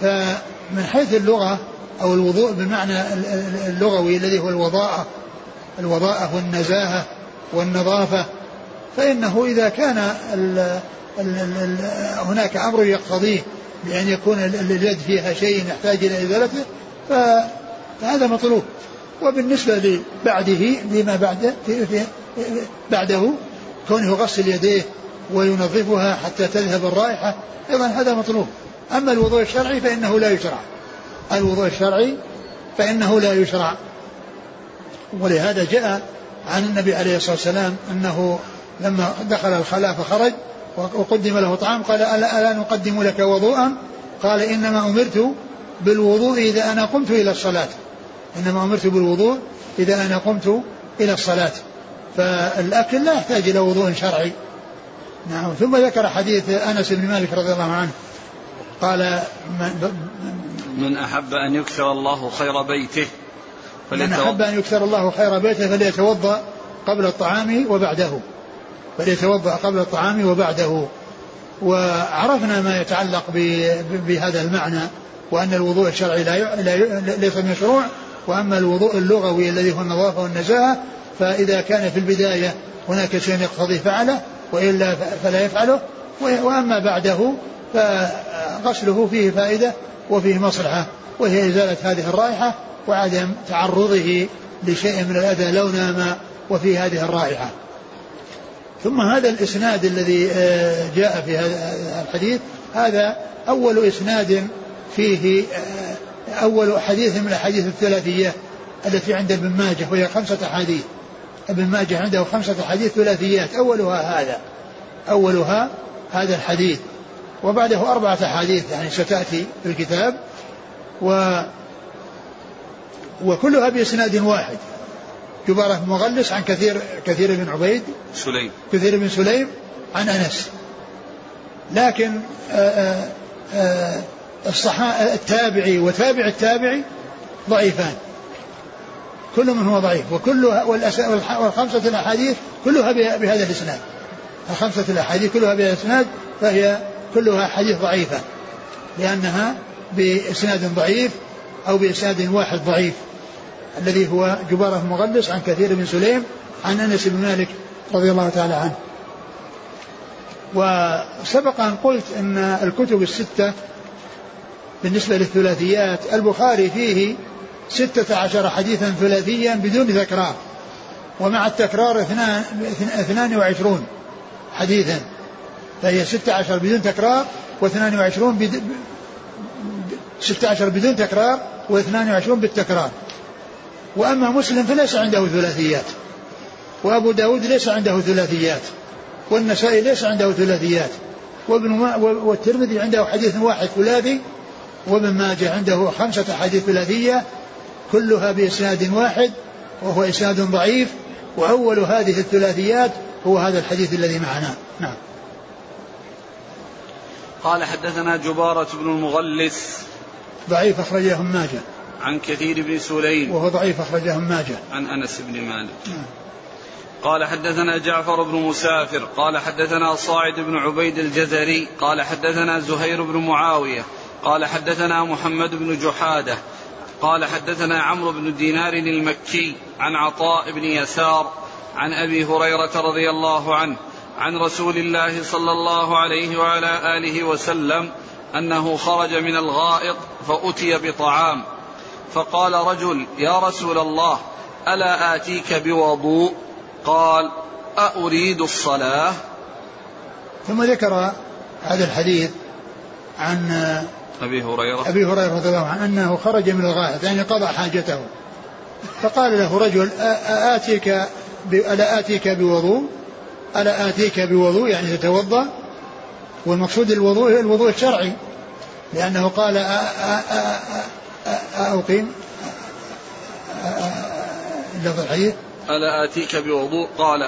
فمن حيث اللغة أو الوضوء بالمعنى اللغوي الذي هو الوضاءة والنزاهة والنظافة، فإنه إذا كان هناك أمر يقتضيه بأن يكون اليد فيها شيء يحتاج إلى إزالته فهذا مطلوب. وبالنسبة لما بعده كونه يغسل يديه وينظفها حتى تذهب الرائحة أيضا هذا مطلوب. أما الوضوء الشرعي فإنه لا يشرع، ولهذا جاء عن النبي عليه الصلاة والسلام أنه لما دخل الخلاء فخرج وقدم له طعام قال ألا نقدم لك وضوءا؟ قال إنما أمرت بالوضوء إذا أنا قمت إلى الصلاة. فالأكل لا يحتاج إلى وضوء شرعي. نعم. ثم ذكر حديث أنس بن مالك رضي الله عنه قال من أحب أن يكثر الله خير بيته فليتوضأ قبل طعامه وبعده وعرفنا ما يتعلق بهذا المعنى وأن الوضوء الشرعي ليس من شروع. وأما الوضوء اللغوي الذي هو النظافة والنزاهة فإذا كان في البداية هناك شيء يقتضي فعله وإلا فلا يفعله، وأما بعده فغسله فيه فائدة وفيه مصلحة، وهي إزالة هذه الرائحة وعدم تعرضه لشيء من الأذى لو نام وفي هذه الرائحة. ثم هذا الإسناد الذي جاء في هذا الحديث هذا أول إسناد فيه، أول حديث من الحديث الثلاثية التي عند ابن ماجه، وهي 5 أحاديث. ابن ماجه عنده 5 أحاديث ثلاثيات، أولها هذا الحديث، وبعده 4 أحاديث يعني ستأتي في الكتاب، وكلها بإسناد واحد. جبارة مغلس عن كثير بن عبيد سليم، كثير بن سليم عن أنس، لكن التابعي وتابع التابعي ضعيفان، كل منهما ضعيف، وكلها والخمسة الأحاديث كلها بهذا الإسناد، الخمسة الأحاديث كلها بهذا الإسناد، فهي كلها حديث ضعيفة لأنها بإسناد ضعيف أو بإسناد واحد ضعيف الذي هو جبارة مغلس عن كثير بن سليم عن أنس بن مالك رضي الله تعالى عنه. وسبق أن قلت أن الكتب الستة بالنسبة للثلاثيات البخاري فيه 16 حديثا ثلاثيا بدون تكرار، ومع التكرار 22 حديثا، فهي 16 بدون تكرار و22 16 بدون تكرار و22 بالتكرار. وأما مسلم فليس عنده ثلاثيات، وأبو داود ليس عنده ثلاثيات، والنسائي ليس عنده ثلاثيات، والترمذي عنده حديث واحد ثلاثي، وابن ماجه عنده 5 أحاديث ثلاثية كلها بإسناد واحد وهو إسناد ضعيف، وأول هذه الثلاثيات هو هذا الحديث الذي معنا. نعم. قال حدثنا جبارة بن المغلس ضعيف أخرجه ماجه عن كثير بن سليم وهو ضعيف أخرجه ماجه عن أنس بن مالك. قال حدثنا جعفر بن مسافر قال حدثنا صاعد بن عبيد الجزري قال حدثنا زهير بن معاوية قال حدثنا محمد بن جحادة قال حدثنا عمرو بن دينار المكي عن عطاء بن يسار عن أبي هريرة رضي الله عنه عن رسول الله صلى الله عليه وعلى آله وسلم أنه خرج من الغائط فأتي بطعام، فقال رجل: يا رسول الله، ألا آتيك بوضوء؟ قال: أريد الصلاة. ثم ذكر هذا الحديث عن أبي هريرة رضي الله عنه أنه خرج من الغائط يعني قضى حاجته، فقال له رجل: ألا آتيك بوضوء يعني تتوضأ، والمقصود الوضوء الوضوء الشرعي، لأنه قال ألا آتيك بوضوء قال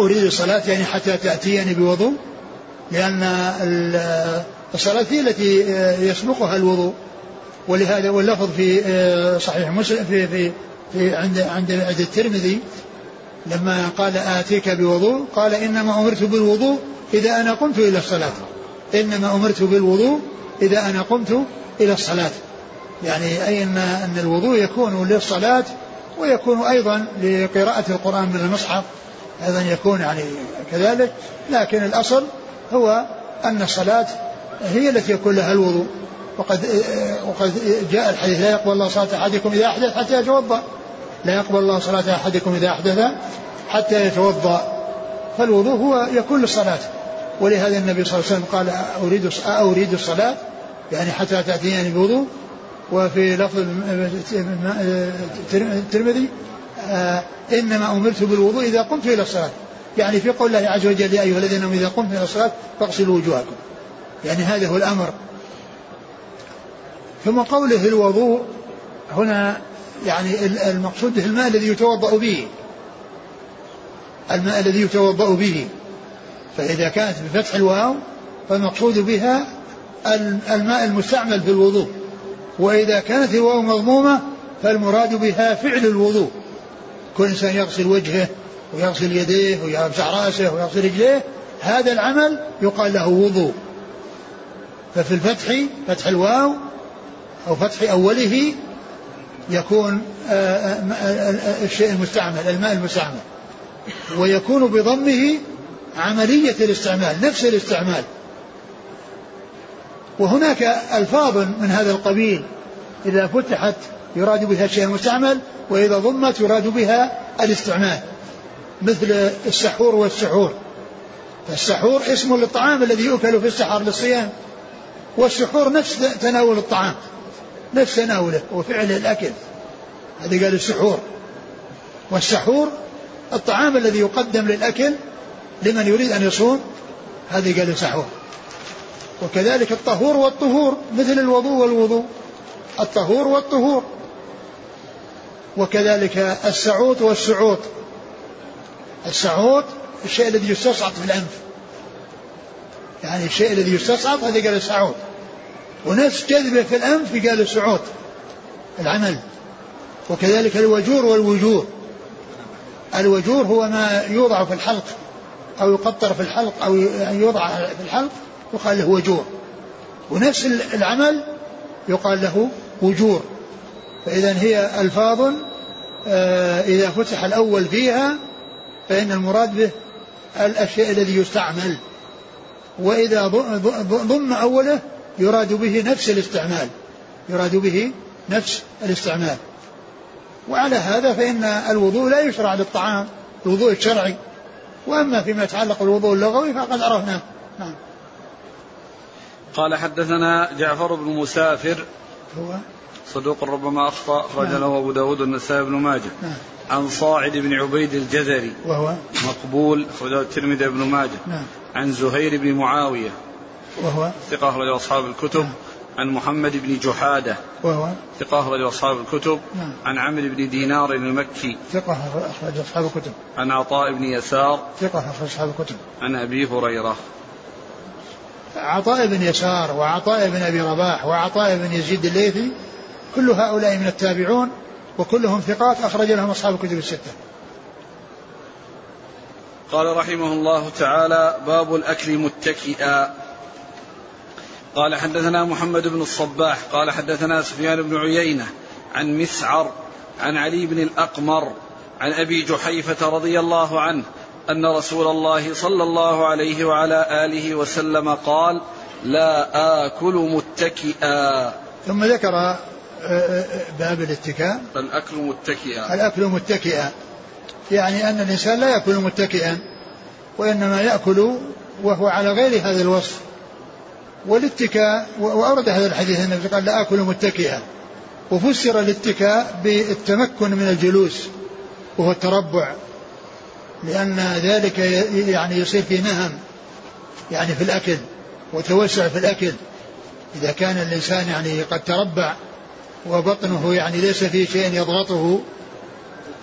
أريد الصلاة يعني حتى تأتيني بوضوء، لأن الصلاة هي التي يسبقها الوضوء، ولهذا واللفظ في صحيح مسلم في عند الترمذي لما قال آتيك بوضوء قال إنما أمرت بالوضوء إذا أنا قمت إلى الصلاة، إنما أمرت بالوضوء إذا أنا قمت إلى الصلاة، يعني أي أن الوضوء يكون للصلاة، ويكون أيضا لقراءة القرآن من المصحف، أيضا يكون يعني كذلك، لكن الأصل هو أن الصلاة هي التي يكون لها الوضوء. وقد جاء الحديث: لا يقبل الله صلاة أحدكم إذا أحدث حتى يتوضأ، لا يقبل الله صلاة أحدكم إذا أحدث حتى يتوضأ، فالوضوء هو يكون للصلاة، ولهذا النبي صلى الله عليه وسلم قال: أريد الصلاة يعني حتى تأتيني بوضوء. وفي لفظ الترمذي: إنما أمرت بالوضوء إذا قمت إلى الصلاة، يعني في قول الله عز وجل: يا أيها الذين آمنوا إذا قمتم إلى الصلاة فاغسلوا وجوهكم، يعني هذا هو الأمر. ثم قوله الوضوء هنا يعني المقصود الماء الذي يتوضأ به، الماء الذي يتوضأ به، فإذا كانت بفتح الواو فالمقصود بها الماء المستعمل في الوضوء، وإذا كانت الواو مضمومة فالمراد بها فعل الوضوء، كل إنسان يغسل وجهه ويغسل يديه ويمسح رأسه ويغسل رجليه، هذا العمل يقال له وضوء. ففي الفتح فتح الواو أو فتح أوله يكون الشيء المستعمل الماء المستعمل, ويكون بضمه عملية الاستعمال نفس الاستعمال. وهناك ألفاظ من هذا القبيل إذا فتحت يراد بها الشيء المستعمل, وإذا ضمت يراد بها الاستعمال, مثل السحور والسحور. فالسحور اسم للطعام الذي يؤكل في السحر للصيام, والسحور نفس تناول الطعام, نفس تناوله وفعل الأكل, هذا قال السحور. والسحور الطعام الذي يقدم للأكل لمن يريد أن يصوم, هذا قال السحور. وكذلك الطهور والطهور مثل الوضوء والوضوء, الطهور والطهور. وكذلك السعوط والسعوط, السعوط الشيء الذي يستصعد في الأنف, يعني الشيء الذي يستصعد هذا قال السعوط. ونفس جذبه في الأنف قال السعوط العمل. وكذلك الوجور والوجور, الوجور هو ما يوضع في الحلق أو يقطر في الحلق أو يوضع في الحلق يقال له وجور, ونفس العمل يقال له وجور. فإذن هي ألفاظ إذا فتح الأول فيها فإن المراد به الأشياء الذي يستعمل, وإذا ضم أوله يراد به نفس الاستعمال, يراد به نفس الاستعمال. وعلى هذا فإن الوضوء لا يشرع للطعام, الوضوء الشرعي. وأما فيما يتعلق بالوضوء اللغوي فقد عرفناه. نعم. قال حدثنا جعفر بن مسافر هو صدوق ربما أخطأ, أخرج له أبو داود والنسائي بن ماجه. نعم. عن صاعد بن عبيد الجزري وهو مقبول, أخرج له الترمذي بن ماجه. نعم. عن زهير بن معاوية وهو ثقة, أخرج له أصحاب الكتب. نعم. عن محمد بن جحادة وهو ثقة, أخرج له أصحاب الكتب. نعم. عن عمرو بن دينار المكي ثقة, أخرج له أصحاب الكتب. عن عطاء بن يسار ثقة, أخرج له أصحاب الكتب. عن أبي هريرة. عطاء بن يسار وعطاء بن أبي رباح وعطاء بن يزيد الليثي كل هؤلاء من التابعون, وكلهم ثقات أخرج لهم أصحاب الكتب الستة. قال رحمه الله تعالى: باب الأكل متكئا. قال حدثنا محمد بن الصباح قال حدثنا سفيان بن عيينة عن مسعر عن علي بن الأقمر عن أبي جحيفة رضي الله عنه أن رسول الله صلى الله عليه وعلى آله وسلم قال: لا آكل متكئا. ثم ذكر باب الاتكاء, الأكل متكئا. الأكل متكئا يعني أن الإنسان لا يأكل متكئا, وإنما يأكل وهو على غير هذا الوصف. والاتكاء وأورد هذا الحديث النبي قال: لا آكل متكئا, وفسر الاتكاء بالتمكن من الجلوس وهو التربع, لأن ذلك يعني يصير في نهم يعني في الأكل وتوسع في الأكل. إذا كان الإنسان يعني قد تربع وبطنه يعني ليس فيه شيء يضغطه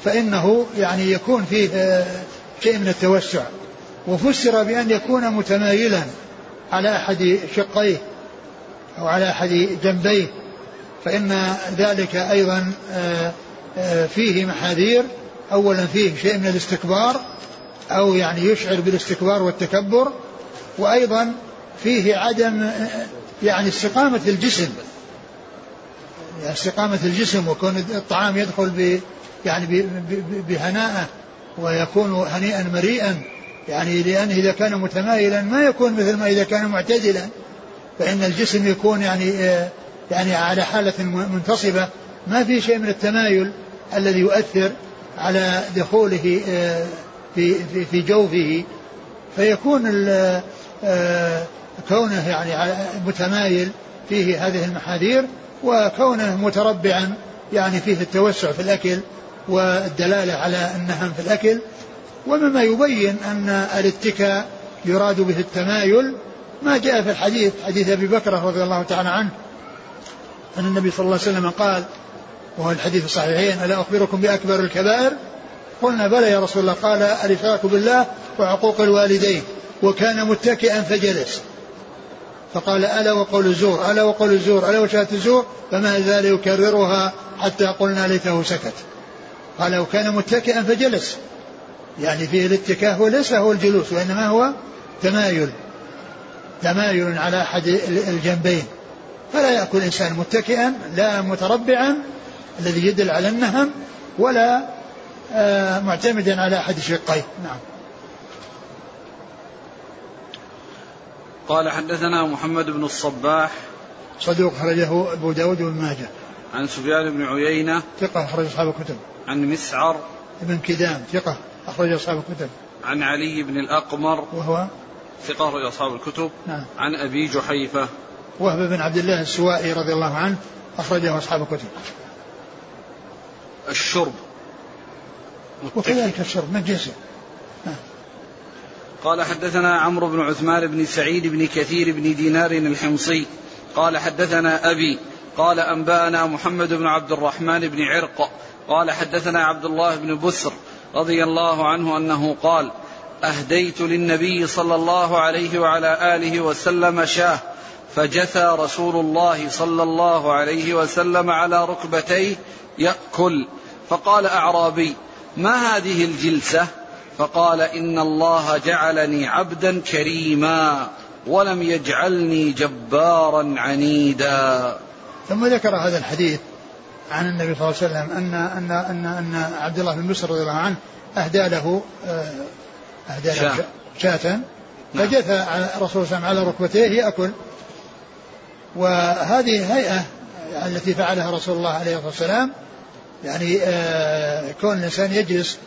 فإنه يعني يكون فيه شيء من التوسع. وفسر بأن يكون متمايلا على أحد شقيه أو على أحد جنبيه, فإن ذلك أيضا فيه محاذير. أولا فيه شيء من الاستكبار أو يعني يشعر بالاستكبار والتكبر, وأيضا فيه عدم يعني استقامة الجسم, يعني استقامة الجسم وكون الطعام يدخل يعني بهناءه ويكون هنيئا مريئا, يعني لأنه إذا كان متمايلا ما يكون مثل ما إذا كان معتدلا, فإن الجسم يكون يعني على حالة منتصبة, ما في شيء من التمايل الذي يؤثر على دخوله في جوفه. فيكون كونه يعني متمايل فيه هذه المحاذير, وكونه متربعا يعني فيه التوسع في الأكل والدلالة على النهم في الأكل. ومما يبين أن الاتكاء يراد به التمايل ما جاء في الحديث, حديث أبي بكر رضي الله تعالى عنه أن النبي صلى الله عليه وسلم قال, وهو الحديث الصحيحين: ألا أخبركم بأكبر الكبائر؟ قلنا بلى يا رسول الله. قال: الإشراك بالله وعقوق الوالدين. وكان متكئا فجلس فقال: ألا وقول الزور, ألا وقول الزور, ألا وشهادة الزور. فما زال يكررها حتى قلنا ليته سكت. قال: وكان متكئا فجلس, يعني في الاتكاء وليس هو الجلوس وإنما هو تمايل على أحد الجنبين. فلا يأكل إنسان متكئا لا متربعا الذي يدل على النهم ولا معتمدا على أحد شقيه. نعم. قال حدثنا محمد بن الصباح صدوق خرجه أبو داود بن ماجه. عن سفيان بن عيينة ثقة أخرج أصحاب الكتب. عن مسعر ابن كدام ثقة أخرج أصحاب الكتب. عن علي بن الأقمر وهو ثقة أخرج أصحاب الكتب. نعم. عن أبي جحيفة وهب بن عبد الله السوائي رضي الله عنه أخرجه أصحاب الكتب. الشرب وكذلك الشرب نجسه. قال حدثنا عمرو بن عثمان بن سعيد بن كثير بن دينار الحمصي قال حدثنا أبي قال أنبأنا محمد بن عبد الرحمن بن عرق قال حدثنا عبد الله بن بسر رضي الله عنه أنه قال أهديت للنبي صلى الله عليه وعلى آله وسلم شاه فجثى رسول الله صلى الله عليه وسلم على ركبتيه يأكل فقال أعرابي ما هذه الجلسة فقال إن الله جعلني عبدا كريما ولم يجعلني جبارا عنيدا. ثم ذكر هذا الحديث عن النبي صلى الله عليه وسلم أن عبد الله بن بشر رضي الله عنه أهدى له شاة فجثى رسول الله على ركبتيه يأكل. وهذه هيئة التي فعلها رسول الله عليه الصلاة والسلام يعني كون الإنسان يجلس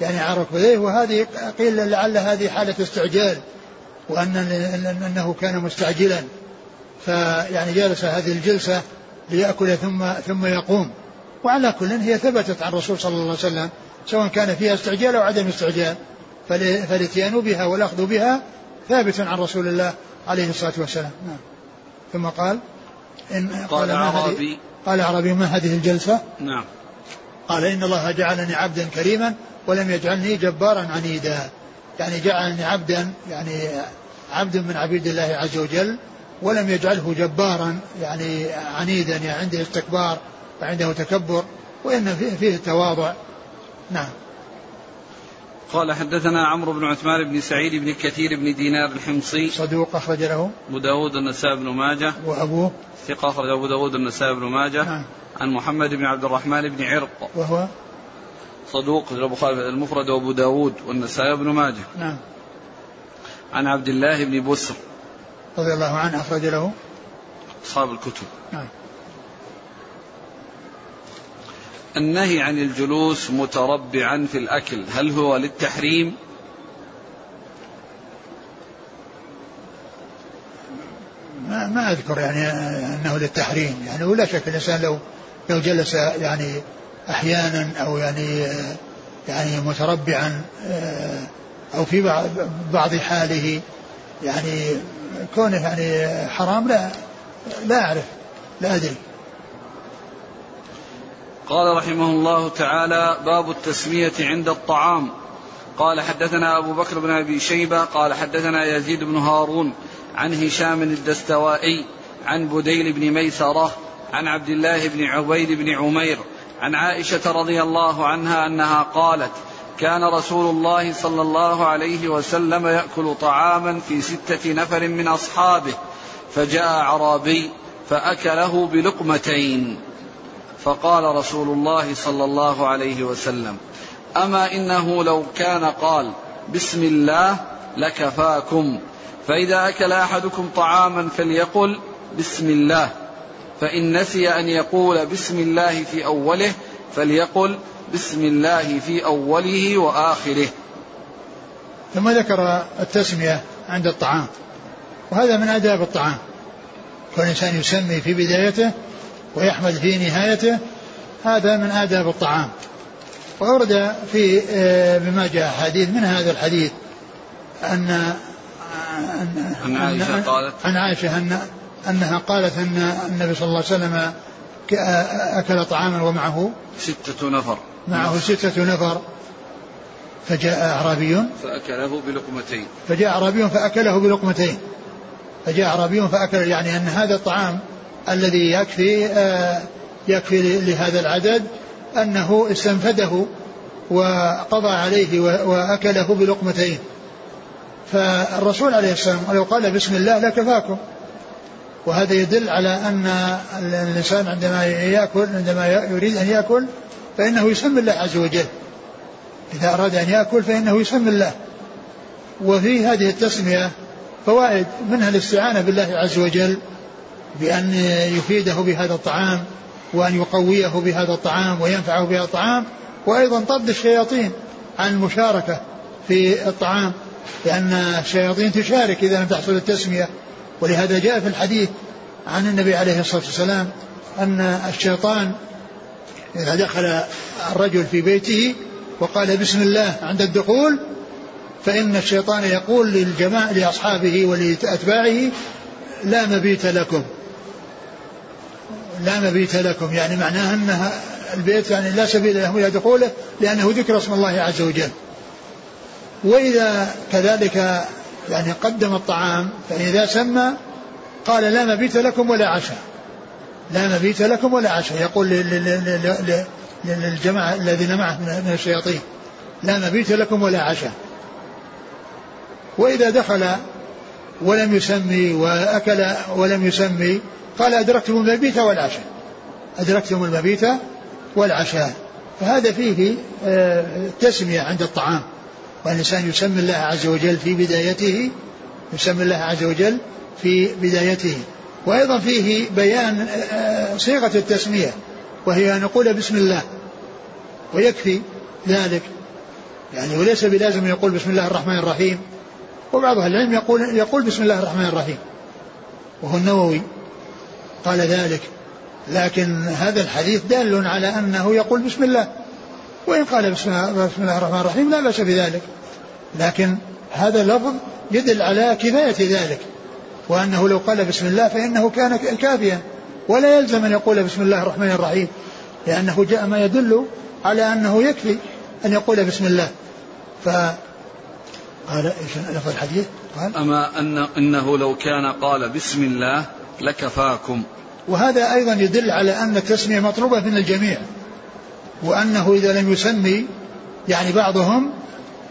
يعني على ركبتيه. وهذه قيل لعل هذه حالة استعجال وأنه كان مستعجلا فيعني جالس هذه الجلسة ليأكل ثم يقوم. وعلى كل هي ثبتت عن الرسول صلى الله عليه وسلم سواء كان فيها استعجال أو عدم استعجال فالاتيان بها والأخذ بها ثابت عن رسول الله عليه الصلاة والسلام. نعم. ثم قال قال عربي ما هذه الجلسة. نعم. قال إن الله جعلني عبدا كريما ولم يجعلني جبارا عنيدا يعني جعلني عبدا يعني عبد من عبيد الله عز وجل ولم يجعله جبارا يعني عنيدا يعني عنده استكبار وعنده تكبر وإن فيه التواضع. نعم. قال حدثنا عمرو بن عثمان بن سعيد بن كثير بن دينار الحمصي صدوق أخرج له أبو داود النسائي بن ماجه وأبوه ثقة أخرج أبو داود النسائي بن ماجه. نعم. عن محمد بن عبد الرحمن بن عرق وهو صدوق البخاري المفرد وأبو داود والنسائي بن ماجه. نعم. عن عبد الله بن بسر رضي الله عنه أخرج له أصحاب الكتب. نعم. النهي عن الجلوس متربعا في الأكل هل هو للتحريم؟ ما أذكر يعني أنه للتحريم يعني ولا شك الإنسان لو جلس يعني أحيانا أو يعني متربعا أو في بعض حاله يعني كونه يعني حرام لا أعرف لا أدري. قال رحمه الله تعالى باب التسمية عند الطعام. قال حدثنا أبو بكر بن أبي شيبة قال حدثنا يزيد بن هارون عن هشام الدستوائي عن بديل بن ميسرة عن عبد الله بن عبيد بن عمير عن عائشة رضي الله عنها أنها قالت كان رسول الله صلى الله عليه وسلم يأكل طعاما في 6 نفر من أصحابه فجاء أعرابي فأكله بلقمتين فقال رسول الله صلى الله عليه وسلم أما إنه لو كان قال بسم الله لكفاكم فإذا أكل أحدكم طعاما فليقل بسم الله فإن نسي أن يقول بسم الله في أوله فليقل بسم الله في أوله وآخره. ثم ذكر التسمية عند الطعام وهذا من آداب الطعام كل إنسان يسمي في بدايته ويحمد في نهايته هذا من آداب الطعام. وأورد في بما جاء حديث من هذا الحديث أن عائشة أنها قالت أن النبي صلى الله عليه وسلم أكل طعاما ومعه 6 نفر معه 6 نفر فجاء أعرابي فأكله بلقمتين يعني أن هذا الطعام الذي يكفي لهذا العدد أنه استنفده وقضى عليه وأكله بلقمتين. فالرسول عليه السلام لو قال بسم الله لكفاكم وهذا يدل على أن الإنسان عندما يأكل عندما يريد أن يأكل فإنه يسمي الله عز وجل, إذا أراد أن يأكل فإنه يسمي الله. وفي هذه التسمية فوائد, منها الاستعانة بالله عز وجل بأن يفيده بهذا الطعام وأن يقويه بهذا الطعام وينفعه بهذا الطعام, وأيضا طرد الشياطين عن المشاركة في الطعام لأن الشياطين تشارك إذا لم تحصل التسمية. ولهذا جاء في الحديث عن النبي عليه الصلاة والسلام أن الشيطان إذا دخل الرجل في بيته وقال بسم الله عند الدخول فإن الشيطان يقول للجماعة لأصحابه ولأتباعه لا مبيت لكم, لا مبيت لكم, يعني معناها أن البيت يعني لا سبيل لهم إلى دخوله لأنه ذكر اسم الله عز وجل. وإذا كذلك يعني قدم الطعام فإذا سمى قال لا مبيت لكم ولا عشاء, لا مبيت لكم ولا عشاء, يقول للجماعة الذين معه من الشياطين لا مبيت لكم ولا عشاء. وإذا دخل ولم يسمي وأكل ولم يسمي قال أدركتم المبيت والعشاء, أدركتم المبيت والعشاء. فهذا فيه تسمية عند الطعام, والإنسان يسمي الله عز وجل في بدايته, يسمي الله عز وجل في بدايته. وأيضا فيه بيان صيغة التسمية وهي أن نقول بسم الله ويكفي ذلك, يعني وليس بلازم يقول بسم الله الرحمن الرحيم, وبعض أهل العلم يقول بسم الله الرحمن الرحيم وهو النووي قال ذلك, لكن هذا الحديث دال على أنه يقول بسم الله, وإن قال بسم الله الرحمن الرحيم لا بأس بذلك, لكن هذا اللفظ يدل على كفاية ذلك وأنه لو قال بسم الله فإنه كان كافيا, ولا يلزم أن يقول بسم الله الرحمن الرحيم لأنه جاء ما يدل على أنه يكفي أن يقول بسم الله. قال لفظ الحديث قال أما أنه لو كان قال بسم الله لكفاكم, وهذا أيضا يدل على أن التسمية مطلوبة من الجميع, وأنه إذا لم يسمي يعني بعضهم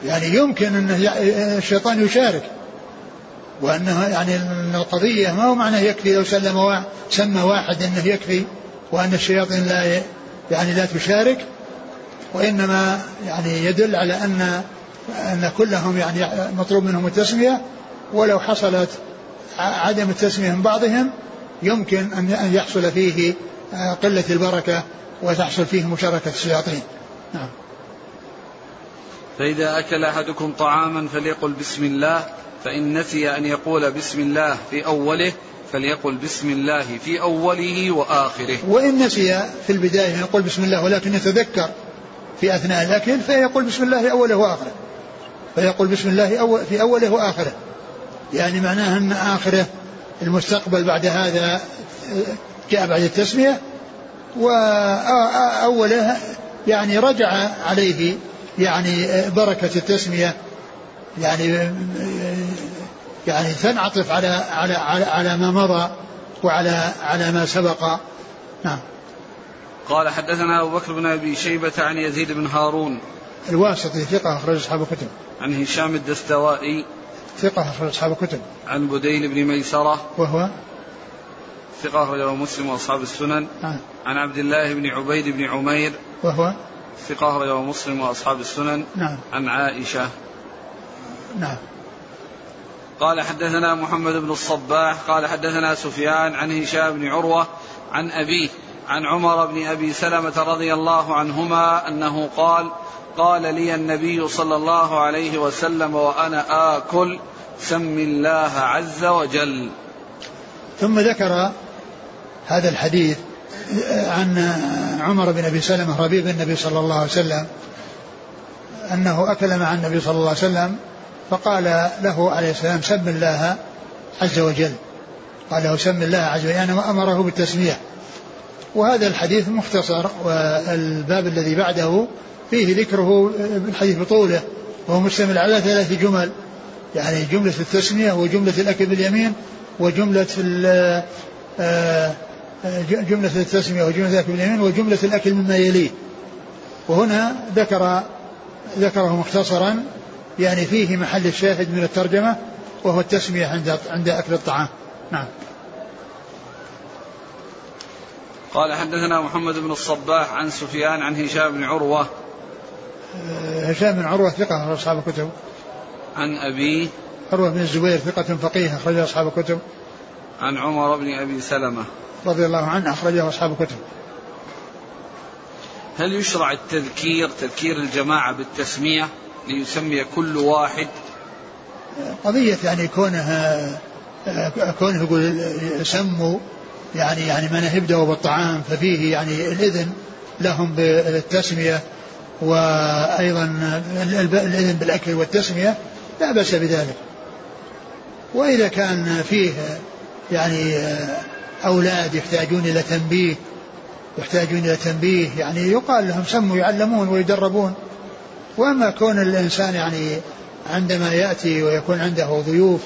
يعني يمكن أن الشيطان يشارك, وأنه يعني القضية ما هو معنى يكفي لو سمى واحد أنه يكفي وأن الشياطين لا يعني لا تشارك, وإنما يعني يدل على أن كلهم يعني مطلوب منهم التسمية, ولو حصلت عدم التسمية من بعضهم يمكن أن يحصل فيه قلة البركة وتحصل فيه مشاركة الشياطين. نعم. فإذا أكل أحدكم طعاما فليقل بسم الله, فإن نسي أن يقول بسم الله في أوله فليقل بسم الله في أوله وآخره, وإن نسي في البداية يقول بسم الله ولكن يتذكر في أثناء الأكل فيقول بسم الله أوله وآخره, فيقول بسم الله في أوله وآخره, يعني معناها أن آخره المستقبل بعد هذا جاء بعد التسمية, وأوله يعني رجع عليه يعني بركة التسمية, يعني تنعطف على ما مضى وعلى ما سبق. نعم. قال حدثنا أبو بكر بن أبي شيبة عن يزيد بن هارون الواسطي ثقة أخرج أصحاب كتب, عن هشام الدستوائي ثقة أخرج أصحاب كتب, عن بديل بن ميسرة وهو ثقة أخرجه مسلم وأصحاب السنن, عن عبد الله بن عبيد بن عمير وهو ثقة أخرجه مسلم وأصحاب السنن, عن عائشة. نعم. قال حدثنا محمد بن الصباح قال حدثنا سفيان عن هشام بن عروة عن أبيه عن عمر بن أبي سلمة رضي الله عنهما أنه قال قال لي النبي صلى الله عليه وسلم وأنا آكل سم الله عز وجل. ثم ذكر هذا الحديث عن عمر بن أبي سلمة ربيب النبي صلى الله عليه وسلم أنه أكل مع النبي صلى الله عليه وسلم فقال له عليه السلام سم الله عز وجل, قال له سم الله عز وجل, يعني أمره بالتسمية. وهذا الحديث مختصر, والباب الذي بعده فيه ذكره بالحديث بطوله, وهو مشتمل على 3 جمل, يعني جملة التسمية وجملة الأكل باليمين وجملة التسمية وجملة الأكل باليمين وجملة الأكل مما يليه, وهنا ذكره مختصرا يعني فيه محل الشاهد من الترجمة وهو التسمية عند أكل الطعام. نعم. قال حدثنا محمد بن الصباح عن سفيان عن هشام بن عروة. هشام بن عروة ثقة أصحاب الكتب. عن أبي عروة بن الزبير ثقة فقيه أخرجه أصحاب الكتب. عن عمر بن أبي سلمة رضي الله عنه أخرجه أصحاب الكتب. هل يشرع التذكير تذكير الجماعة بالتسمية ليسمي كل واحد؟ قضية يعني كونه يقول سموا يعني من يبدأوا بالطعام ففيه يعني الإذن لهم بالتسمية وأيضا الإذن بالأكل والتسمية لا بأس بذلك. وإذا كان فيه يعني أولاد يحتاجون إلى تنبيه يعني يقال لهم سموا يعلمون ويدربون. وأما كون الإنسان يعني عندما يأتي ويكون عنده ضيوف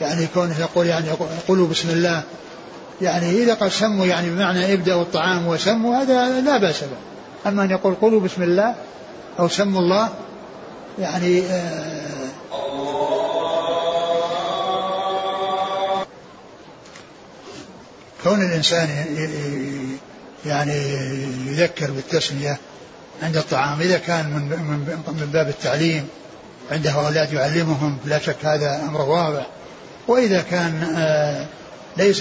يعني كونه يقول يعني يقولوا بسم الله يعني إذا قال سموا يعني بمعنى ابدأوا الطعام وسموا هذا لا بأس به. أما أن يقول قولوا بسم الله أو سموا الله يعني كون الإنسان يعني يذكر بالتسمية عند الطعام إذا كان من باب التعليم عنده أولاد يعلمهم لا شك هذا أمر واضح. وإذا كان ليس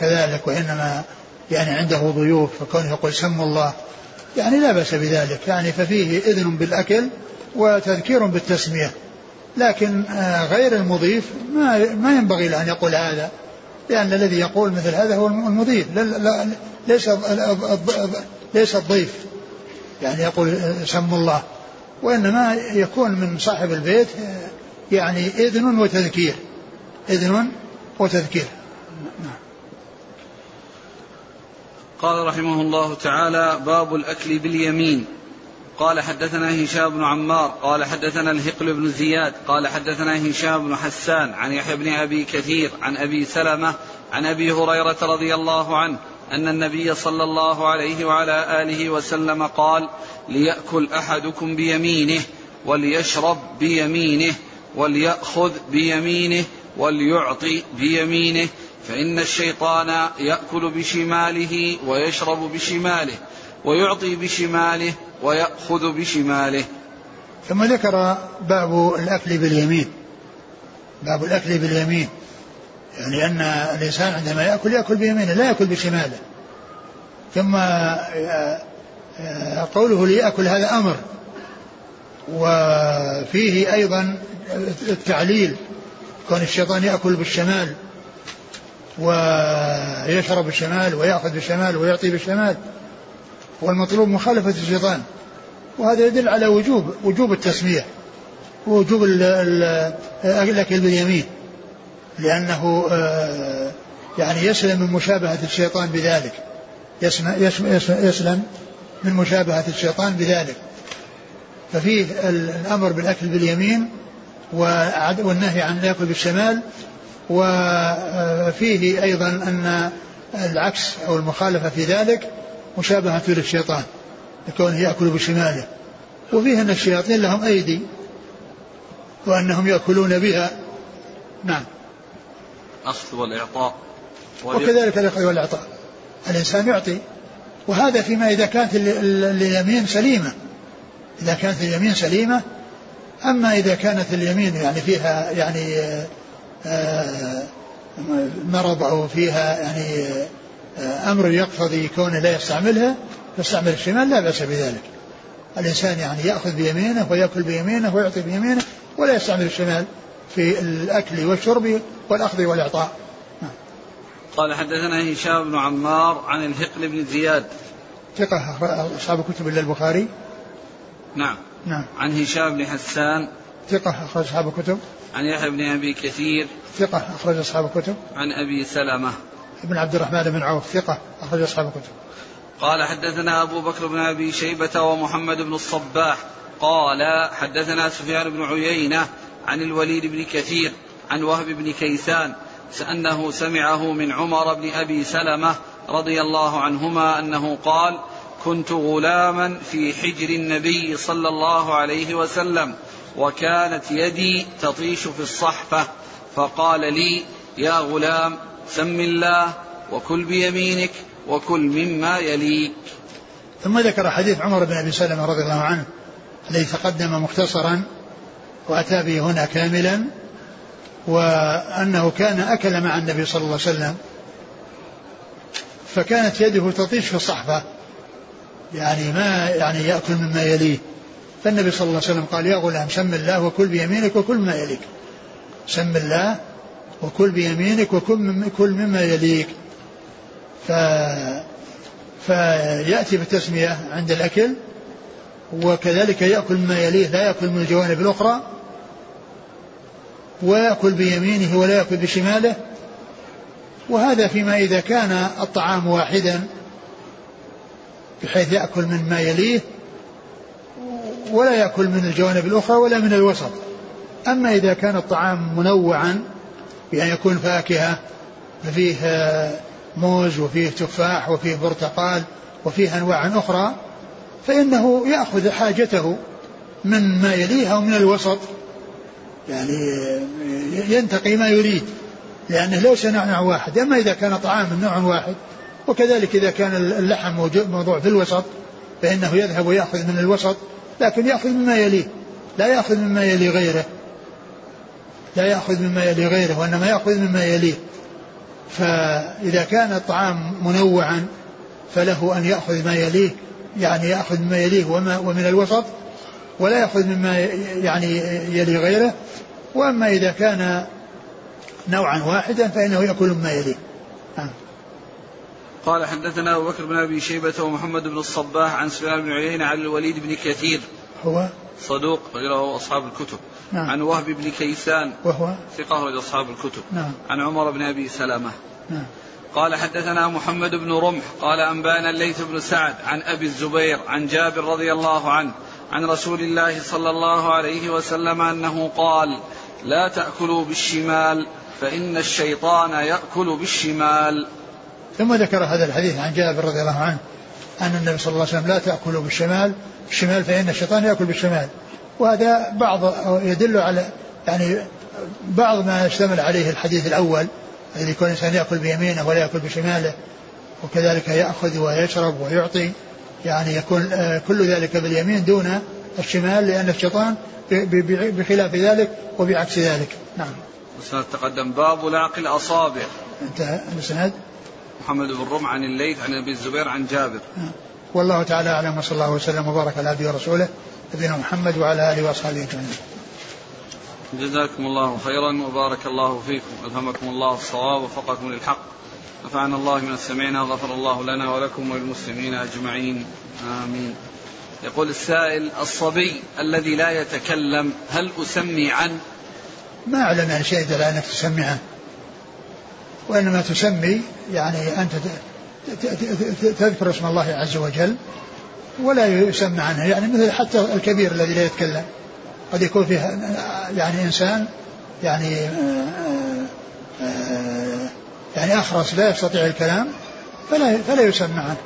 كذلك وإنما يعني عنده ضيوف فكونه يقول سموا الله يعني لا بأس بذلك يعني ففيه إذن بالأكل وتذكير بالتسمية. لكن غير المضيف ما ينبغي له أن يقول هذا لأن الذي يقول مثل هذا هو المضيف ليس الضيف يعني يقول سموا الله وإنما يكون من صاحب البيت يعني إذن وتذكير. قال رحمه الله تعالى باب الأكل باليمين. قال حدثنا هشام بن عمار قال حدثنا الهقل بن زياد قال حدثنا هشام بن حسان عن يحيى بن أبي كثير عن أبي سلمة عن أبي هريرة رضي الله عنه أن النبي صلى الله عليه وعلى آله وسلم قال ليأكل أحدكم بيمينه وليشرب بيمينه وليأخذ بيمينه وليعطي بيمينه فإن الشيطان يأكل بشماله ويشرب بشماله ويعطي بشماله ويأخذ بشماله. ثم ذكر باب الأكل باليمين يعني أن الإنسان عندما يأكل بيمينه لا يأكل بشماله. ثم قوله ليأكل هذا أمر وفيه أيضا التعليل كون الشيطان يأكل بالشمال ويشرب بالشمال ويأخذ بالشمال ويعطي بالشمال والمطلوب مخالفة الشيطان. وهذا يدل على وجوب التسمية ووجوب الأكل باليمين لأنه يعني يسلم من مشابهة الشيطان بذلك يسلم من مشابهة الشيطان بذلك. ففيه الأمر بالأكل باليمين والنهي عن الأكل بالشمال وفيه أيضا أن العكس أو المخالفة في ذلك مشابهة للشيطان لكونه يأكل بشماله. وفيه أن الشياطين لهم أيدي وأنهم يأكلون بها. نعم. أخذ والإعطاء وكذلك الأخذ والإعطاء الإنسان يعطي وهذا فيما إذا كانت اليمين سليمة أما إذا كانت اليمين يعني فيها يعني مرض أو فيها يعني أمر يقتضي كونه لا يستعملها فاستعمل الشمال لا بأس بذلك. الإنسان يعني يأخذ بيمينه ويأكل بيمينه ويعطي بيمينه ولا يستعمل الشمال في الأكل والشرب والأخذ والإعطاء. قال حدثنا هشام بن عمار عن الهقل بن زياد ثقة أصحاب كتب إلا البخاري. نعم. عن هشام بن حسان ثقة أخرج أصحاب الكتب. عن يحيى بن أبي كثير ثقة أخرج أصحاب الكتب. عن أبي سلمة ابن عبد الرحمن بن عوف ثقة أخرج أصحاب الكتب. قال حدثنا أبو بكر بن أبي شيبة ومحمد بن الصباح قال حدثنا سفيان بن عيينة عن الوليد بن كثير عن وهب بن كيسان أنه سمعه من عمر بن أبي سلمة رضي الله عنهما أنه قال كنت غلاما في حجر النبي صلى الله عليه وسلم وكانت يدي تطيش في الصحفة فقال لي يا غلام سم الله وكل بيمينك وكل مما يليك. ثم ذكر حديث عمر بن أبي سلمة رضي الله عنه الذي تقدم مختصرا وأتى به هنا كاملا، وأنه كان أكل مع النبي صلى الله عليه وسلم فكانت يده تطيش في الصحفة، يعني ما يعني يأكل مما يليه. فالنبي صلى الله عليه وسلم قال: يا غلام سم الله وكل بيمينك وكل ما يليك، سم الله وكل بيمينك وكل مما يليك. فيأتي بالتسمية عند الأكل، وكذلك يأكل مما يليه، لا يأكل من الجوانب الأخرى، ويأكل بيمينه ولا يأكل بشماله. وهذا فيما إذا كان الطعام واحدا بحيث يأكل من ما يليه ولا يأكل من الجوانب الأخرى ولا من الوسط. أما إذا كان الطعام منوعا بأن يكون فاكهة، ففيه موز وفيه تفاح وفيه برتقال وفيه أنواع أخرى، فإنه يأخذ حاجته من ما يليه أو من الوسط، يعني ينتقي ما يريد، لأنه ليس نوع واحد. أما إذا كان طعام من نوع واحد، وكذلك إذا كان اللحم موضوع في الوسط، فإنه يذهب ويأخذ من الوسط، لكن يأخذ مما يليه، لا يأخذ مما يلي غيره، لا يأخذ مما يلي غيره، وإنما يأخذ مما يليه. فإذا كان الطعام منوعا فله أن يأخذ ما يليه، يعني يأخذ مما يليه ومن الوسط، ولا يأخذ مما يعني يلي غيره. وأما إذا كان نوعا واحدا فإنه يأكل مما يليه. قال: حدثنا أبو بكر بن أبي شيبة ومحمد بن الصباح عن سفيان بن عيينة عن الوليد بن كثير هو صدوق غيره أصحاب الكتب، نعم. عن وهب بن كيسان وهو ثقة أصحاب الكتب، نعم. عن عمر بن أبي سلمة، نعم. قال: حدثنا محمد بن رمح قال: أنبانا الليث بن سعد عن أبي الزبير عن جابر رضي الله عنه عن رسول الله صلى الله عليه وسلم أنه قال: لا تأكلوا بالشمال فإن الشيطان يأكل بالشمال. ثم ذكر هذا الحديث عن جابر رضي الله عنه أن النبي صلى الله عليه وسلم: لا تأكلوا بالشمال فإن الشيطان يأكل بالشمال. وهذا بعض يدل على يعني بعض ما اشتمل عليه الحديث الأول الذي يكون الإنسان يأكل بيمينه ولا يأكل بشماله، وكذلك يأخذ ويشرب ويعطي، يعني يكون كل ذلك باليمين دون الشمال، لأن الشيطان بخلاف ذلك وبعكس ذلك. نعم. السند تقدم. باب لعق الأصابع. انتهى السند. محمد بن رمح عن الليث عن أبي الزبير عن جابر. والله تعالى أعلم، وصلى الله وسلم وبارك على عبده ورسوله نبينا محمد وعلى آله وأصحابه أجمعين. جزاكم الله خيرا وبارك الله فيكم، ألهمكم الله الصواب وفقكم للحق، نفعنا الله من سمعنا، غفر الله لنا ولكم وللمسلمين أجمعين، آمين. يقول السائل: الصبي الذي لا يتكلم هل أسمي عنه؟ ما أعلم عن شيء دل على أنك تسمي عنه، وإنما تسمي يعني أنت تذكر اسم الله عز وجل، ولا يسمى عنه، يعني مثل حتى الكبير الذي لا يتكلم، قد يكون فيه يعني إنسان يعني أخرس لا يستطيع الكلام، فلا يسمى عنه،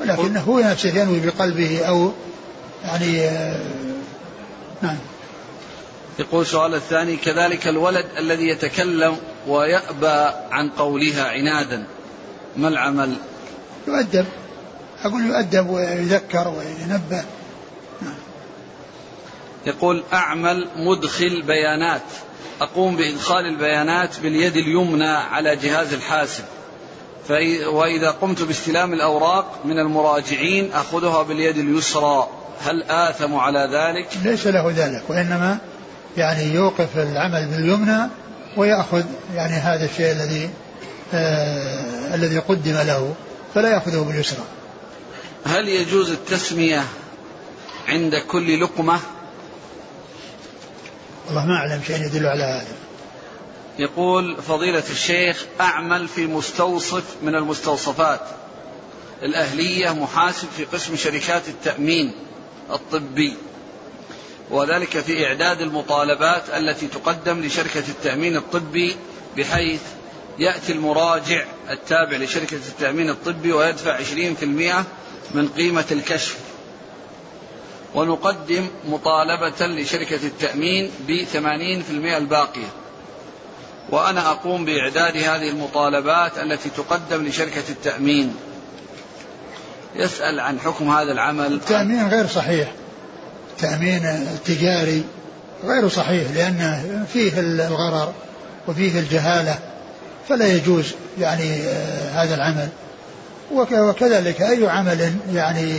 ولكنه هو نفسه ينوي بقلبه أو يعني نعم. يقول السؤال الثاني: كذلك الولد الذي يتكلم ويأبى عن قولها عنادا، ما العمل؟ يؤدب، أقول يؤدب ويذكر وينبه. يقول: أعمل مدخل بيانات، أقوم بإدخال البيانات باليد اليمنى على جهاز الحاسب، وإذا قمت باستلام الأوراق من المراجعين أخذها باليد اليسرى، هل آثم على ذلك؟ ليس له ذلك، وإنما يعني يوقف العمل باليمنى ويأخذ يعني هذا الشيء الذي قدم له، فلا يأخذه باليسرى. هل يجوز التسمية عند كل لقمة؟ والله ما أعلم شيء يدل على هذا. يقول فضيلة الشيخ: أعمل في مستوصف من المستوصفات الأهلية، محاسب في قسم شركات التأمين الطبي، وذلك في إعداد المطالبات التي تقدم لشركة التأمين الطبي، بحيث يأتي المراجع التابع لشركة التأمين الطبي ويدفع 20% من قيمة الكشف، ونقدم مطالبة لشركة التأمين ب80% الباقية، وأنا أقوم بإعداد هذه المطالبات التي تقدم لشركة التأمين. يسأل عن حكم هذا العمل. التأمين غير صحيح، التأمين التجاري غير صحيح، لأن فيه الغرر وفيه الجهالة، فلا يجوز يعني هذا العمل. وكذلك أي عمل يعني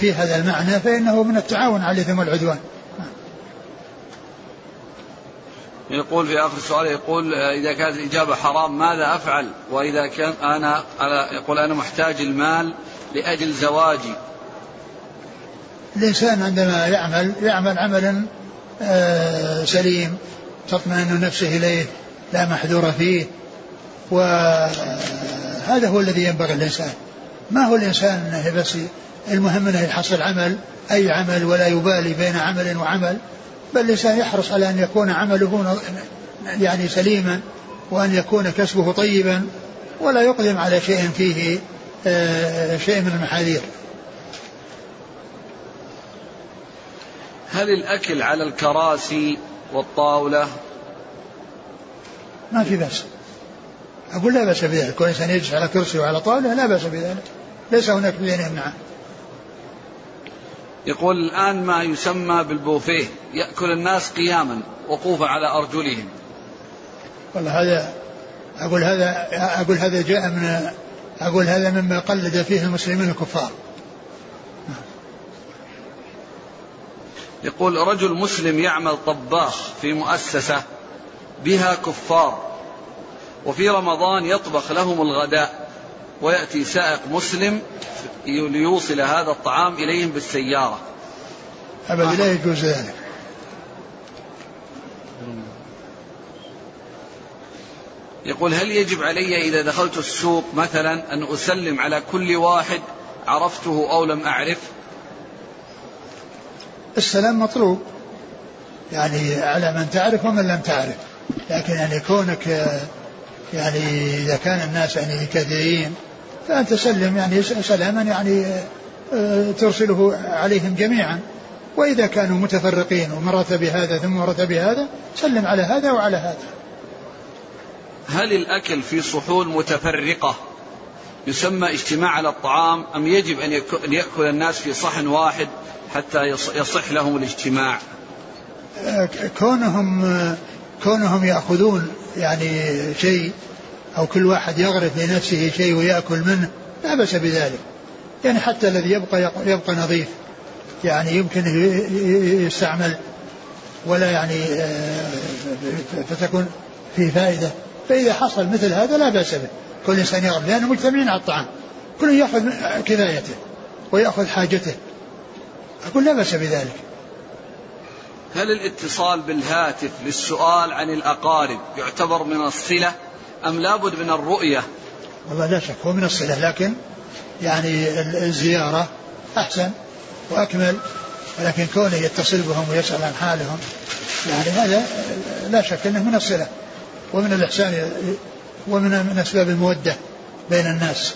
في هذا المعنى فإنه من التعاون عليه ثم العدوان. يقول في آخر السؤال، يقول إذا كانت الإجابة حرام ماذا أفعل؟ وإذا كان أنا، يقول أنا محتاج المال لأجل زواجي. الإنسان عندما يعمل عملا سليم تطمئن نفسه إليه لا محذور فيه، وهذا هو الذي ينبغي الإنسان. ما هو الإنسان بس المهم أنه يحصل عمل، أي عمل، ولا يبالي بين عمل وعمل، بل الإنسان يحرص على أن يكون عمله يعني سليما، وأن يكون كسبه طيبا، ولا يقدم على شيء فيه شيء من المحاذير. هل الأكل على الكراسي والطاولة؟ ما في بأس، أقول لا بأس بذلك، كل إنسان يجلس على كرسي وعلى طاولة لا بأس بذلك، ليس هناك بذلك يمنعه. يقول الآن ما يسمى بالبوفيه يأكل الناس قياما وقوفا على أرجلهم. والله هذا أقول هذا جاء من، أقول هذا مما قلد فيه المسلمين الكفار. يقول رجل مسلم يعمل طباخ في مؤسسة بها كفار، وفي رمضان يطبخ لهم الغداء، ويأتي سائق مسلم ليوصل هذا الطعام إليهم بالسيارة. أبدا لا يجوز ذلك. يقول هل يجب علي إذا دخلت السوق مثلا أن أسلم على كل واحد عرفته أو لم أعرف؟ السلام مطلوب يعني على من تعرف ومن لم تعرف، لكن يعني كونك يعني إذا كان الناس يعني كثيرين فأن تسلم يعني سلاما يعني ترسله عليهم جميعا، وإذا كانوا متفرقين ومرت بهذا ثم مرت بهذا سلم على هذا وعلى هذا. هل الأكل في صحون متفرقة يسمى اجتماع على الطعام، أم يجب أن يأكل الناس في صحن واحد حتى يصح لهم الاجتماع؟ كونهم يأخذون يعني شيء، أو كل واحد يغرف لنفسه شيء ويأكل منه لا بأس بذلك، يعني حتى الذي يبقى نظيف يعني يمكن يستعمل، ولا يعني فتكون فيه فائدة. فإذا حصل مثل هذا لا بأس به، كل إنسان يغرف لأنه مجتمعين على الطعام، كل يأخذ كفايته ويأخذ حاجته، أقول لا بأس بذلك. هل الاتصال بالهاتف للسؤال عن الأقارب يعتبر من الصلة أم لابد من الرؤية؟ والله لا شك هو من الصلة، لكن يعني الزيارة أحسن وأكمل، ولكن كونه يتصل بهم ويسأل عن حالهم يعني هذا لا شك أنه من الصلة ومن الإحسان ومن أسباب المودة بين الناس.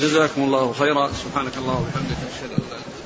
جزاكم الله خيرا. سبحانك الله وبحمدك، أشهد أن لا إله إلا أنت.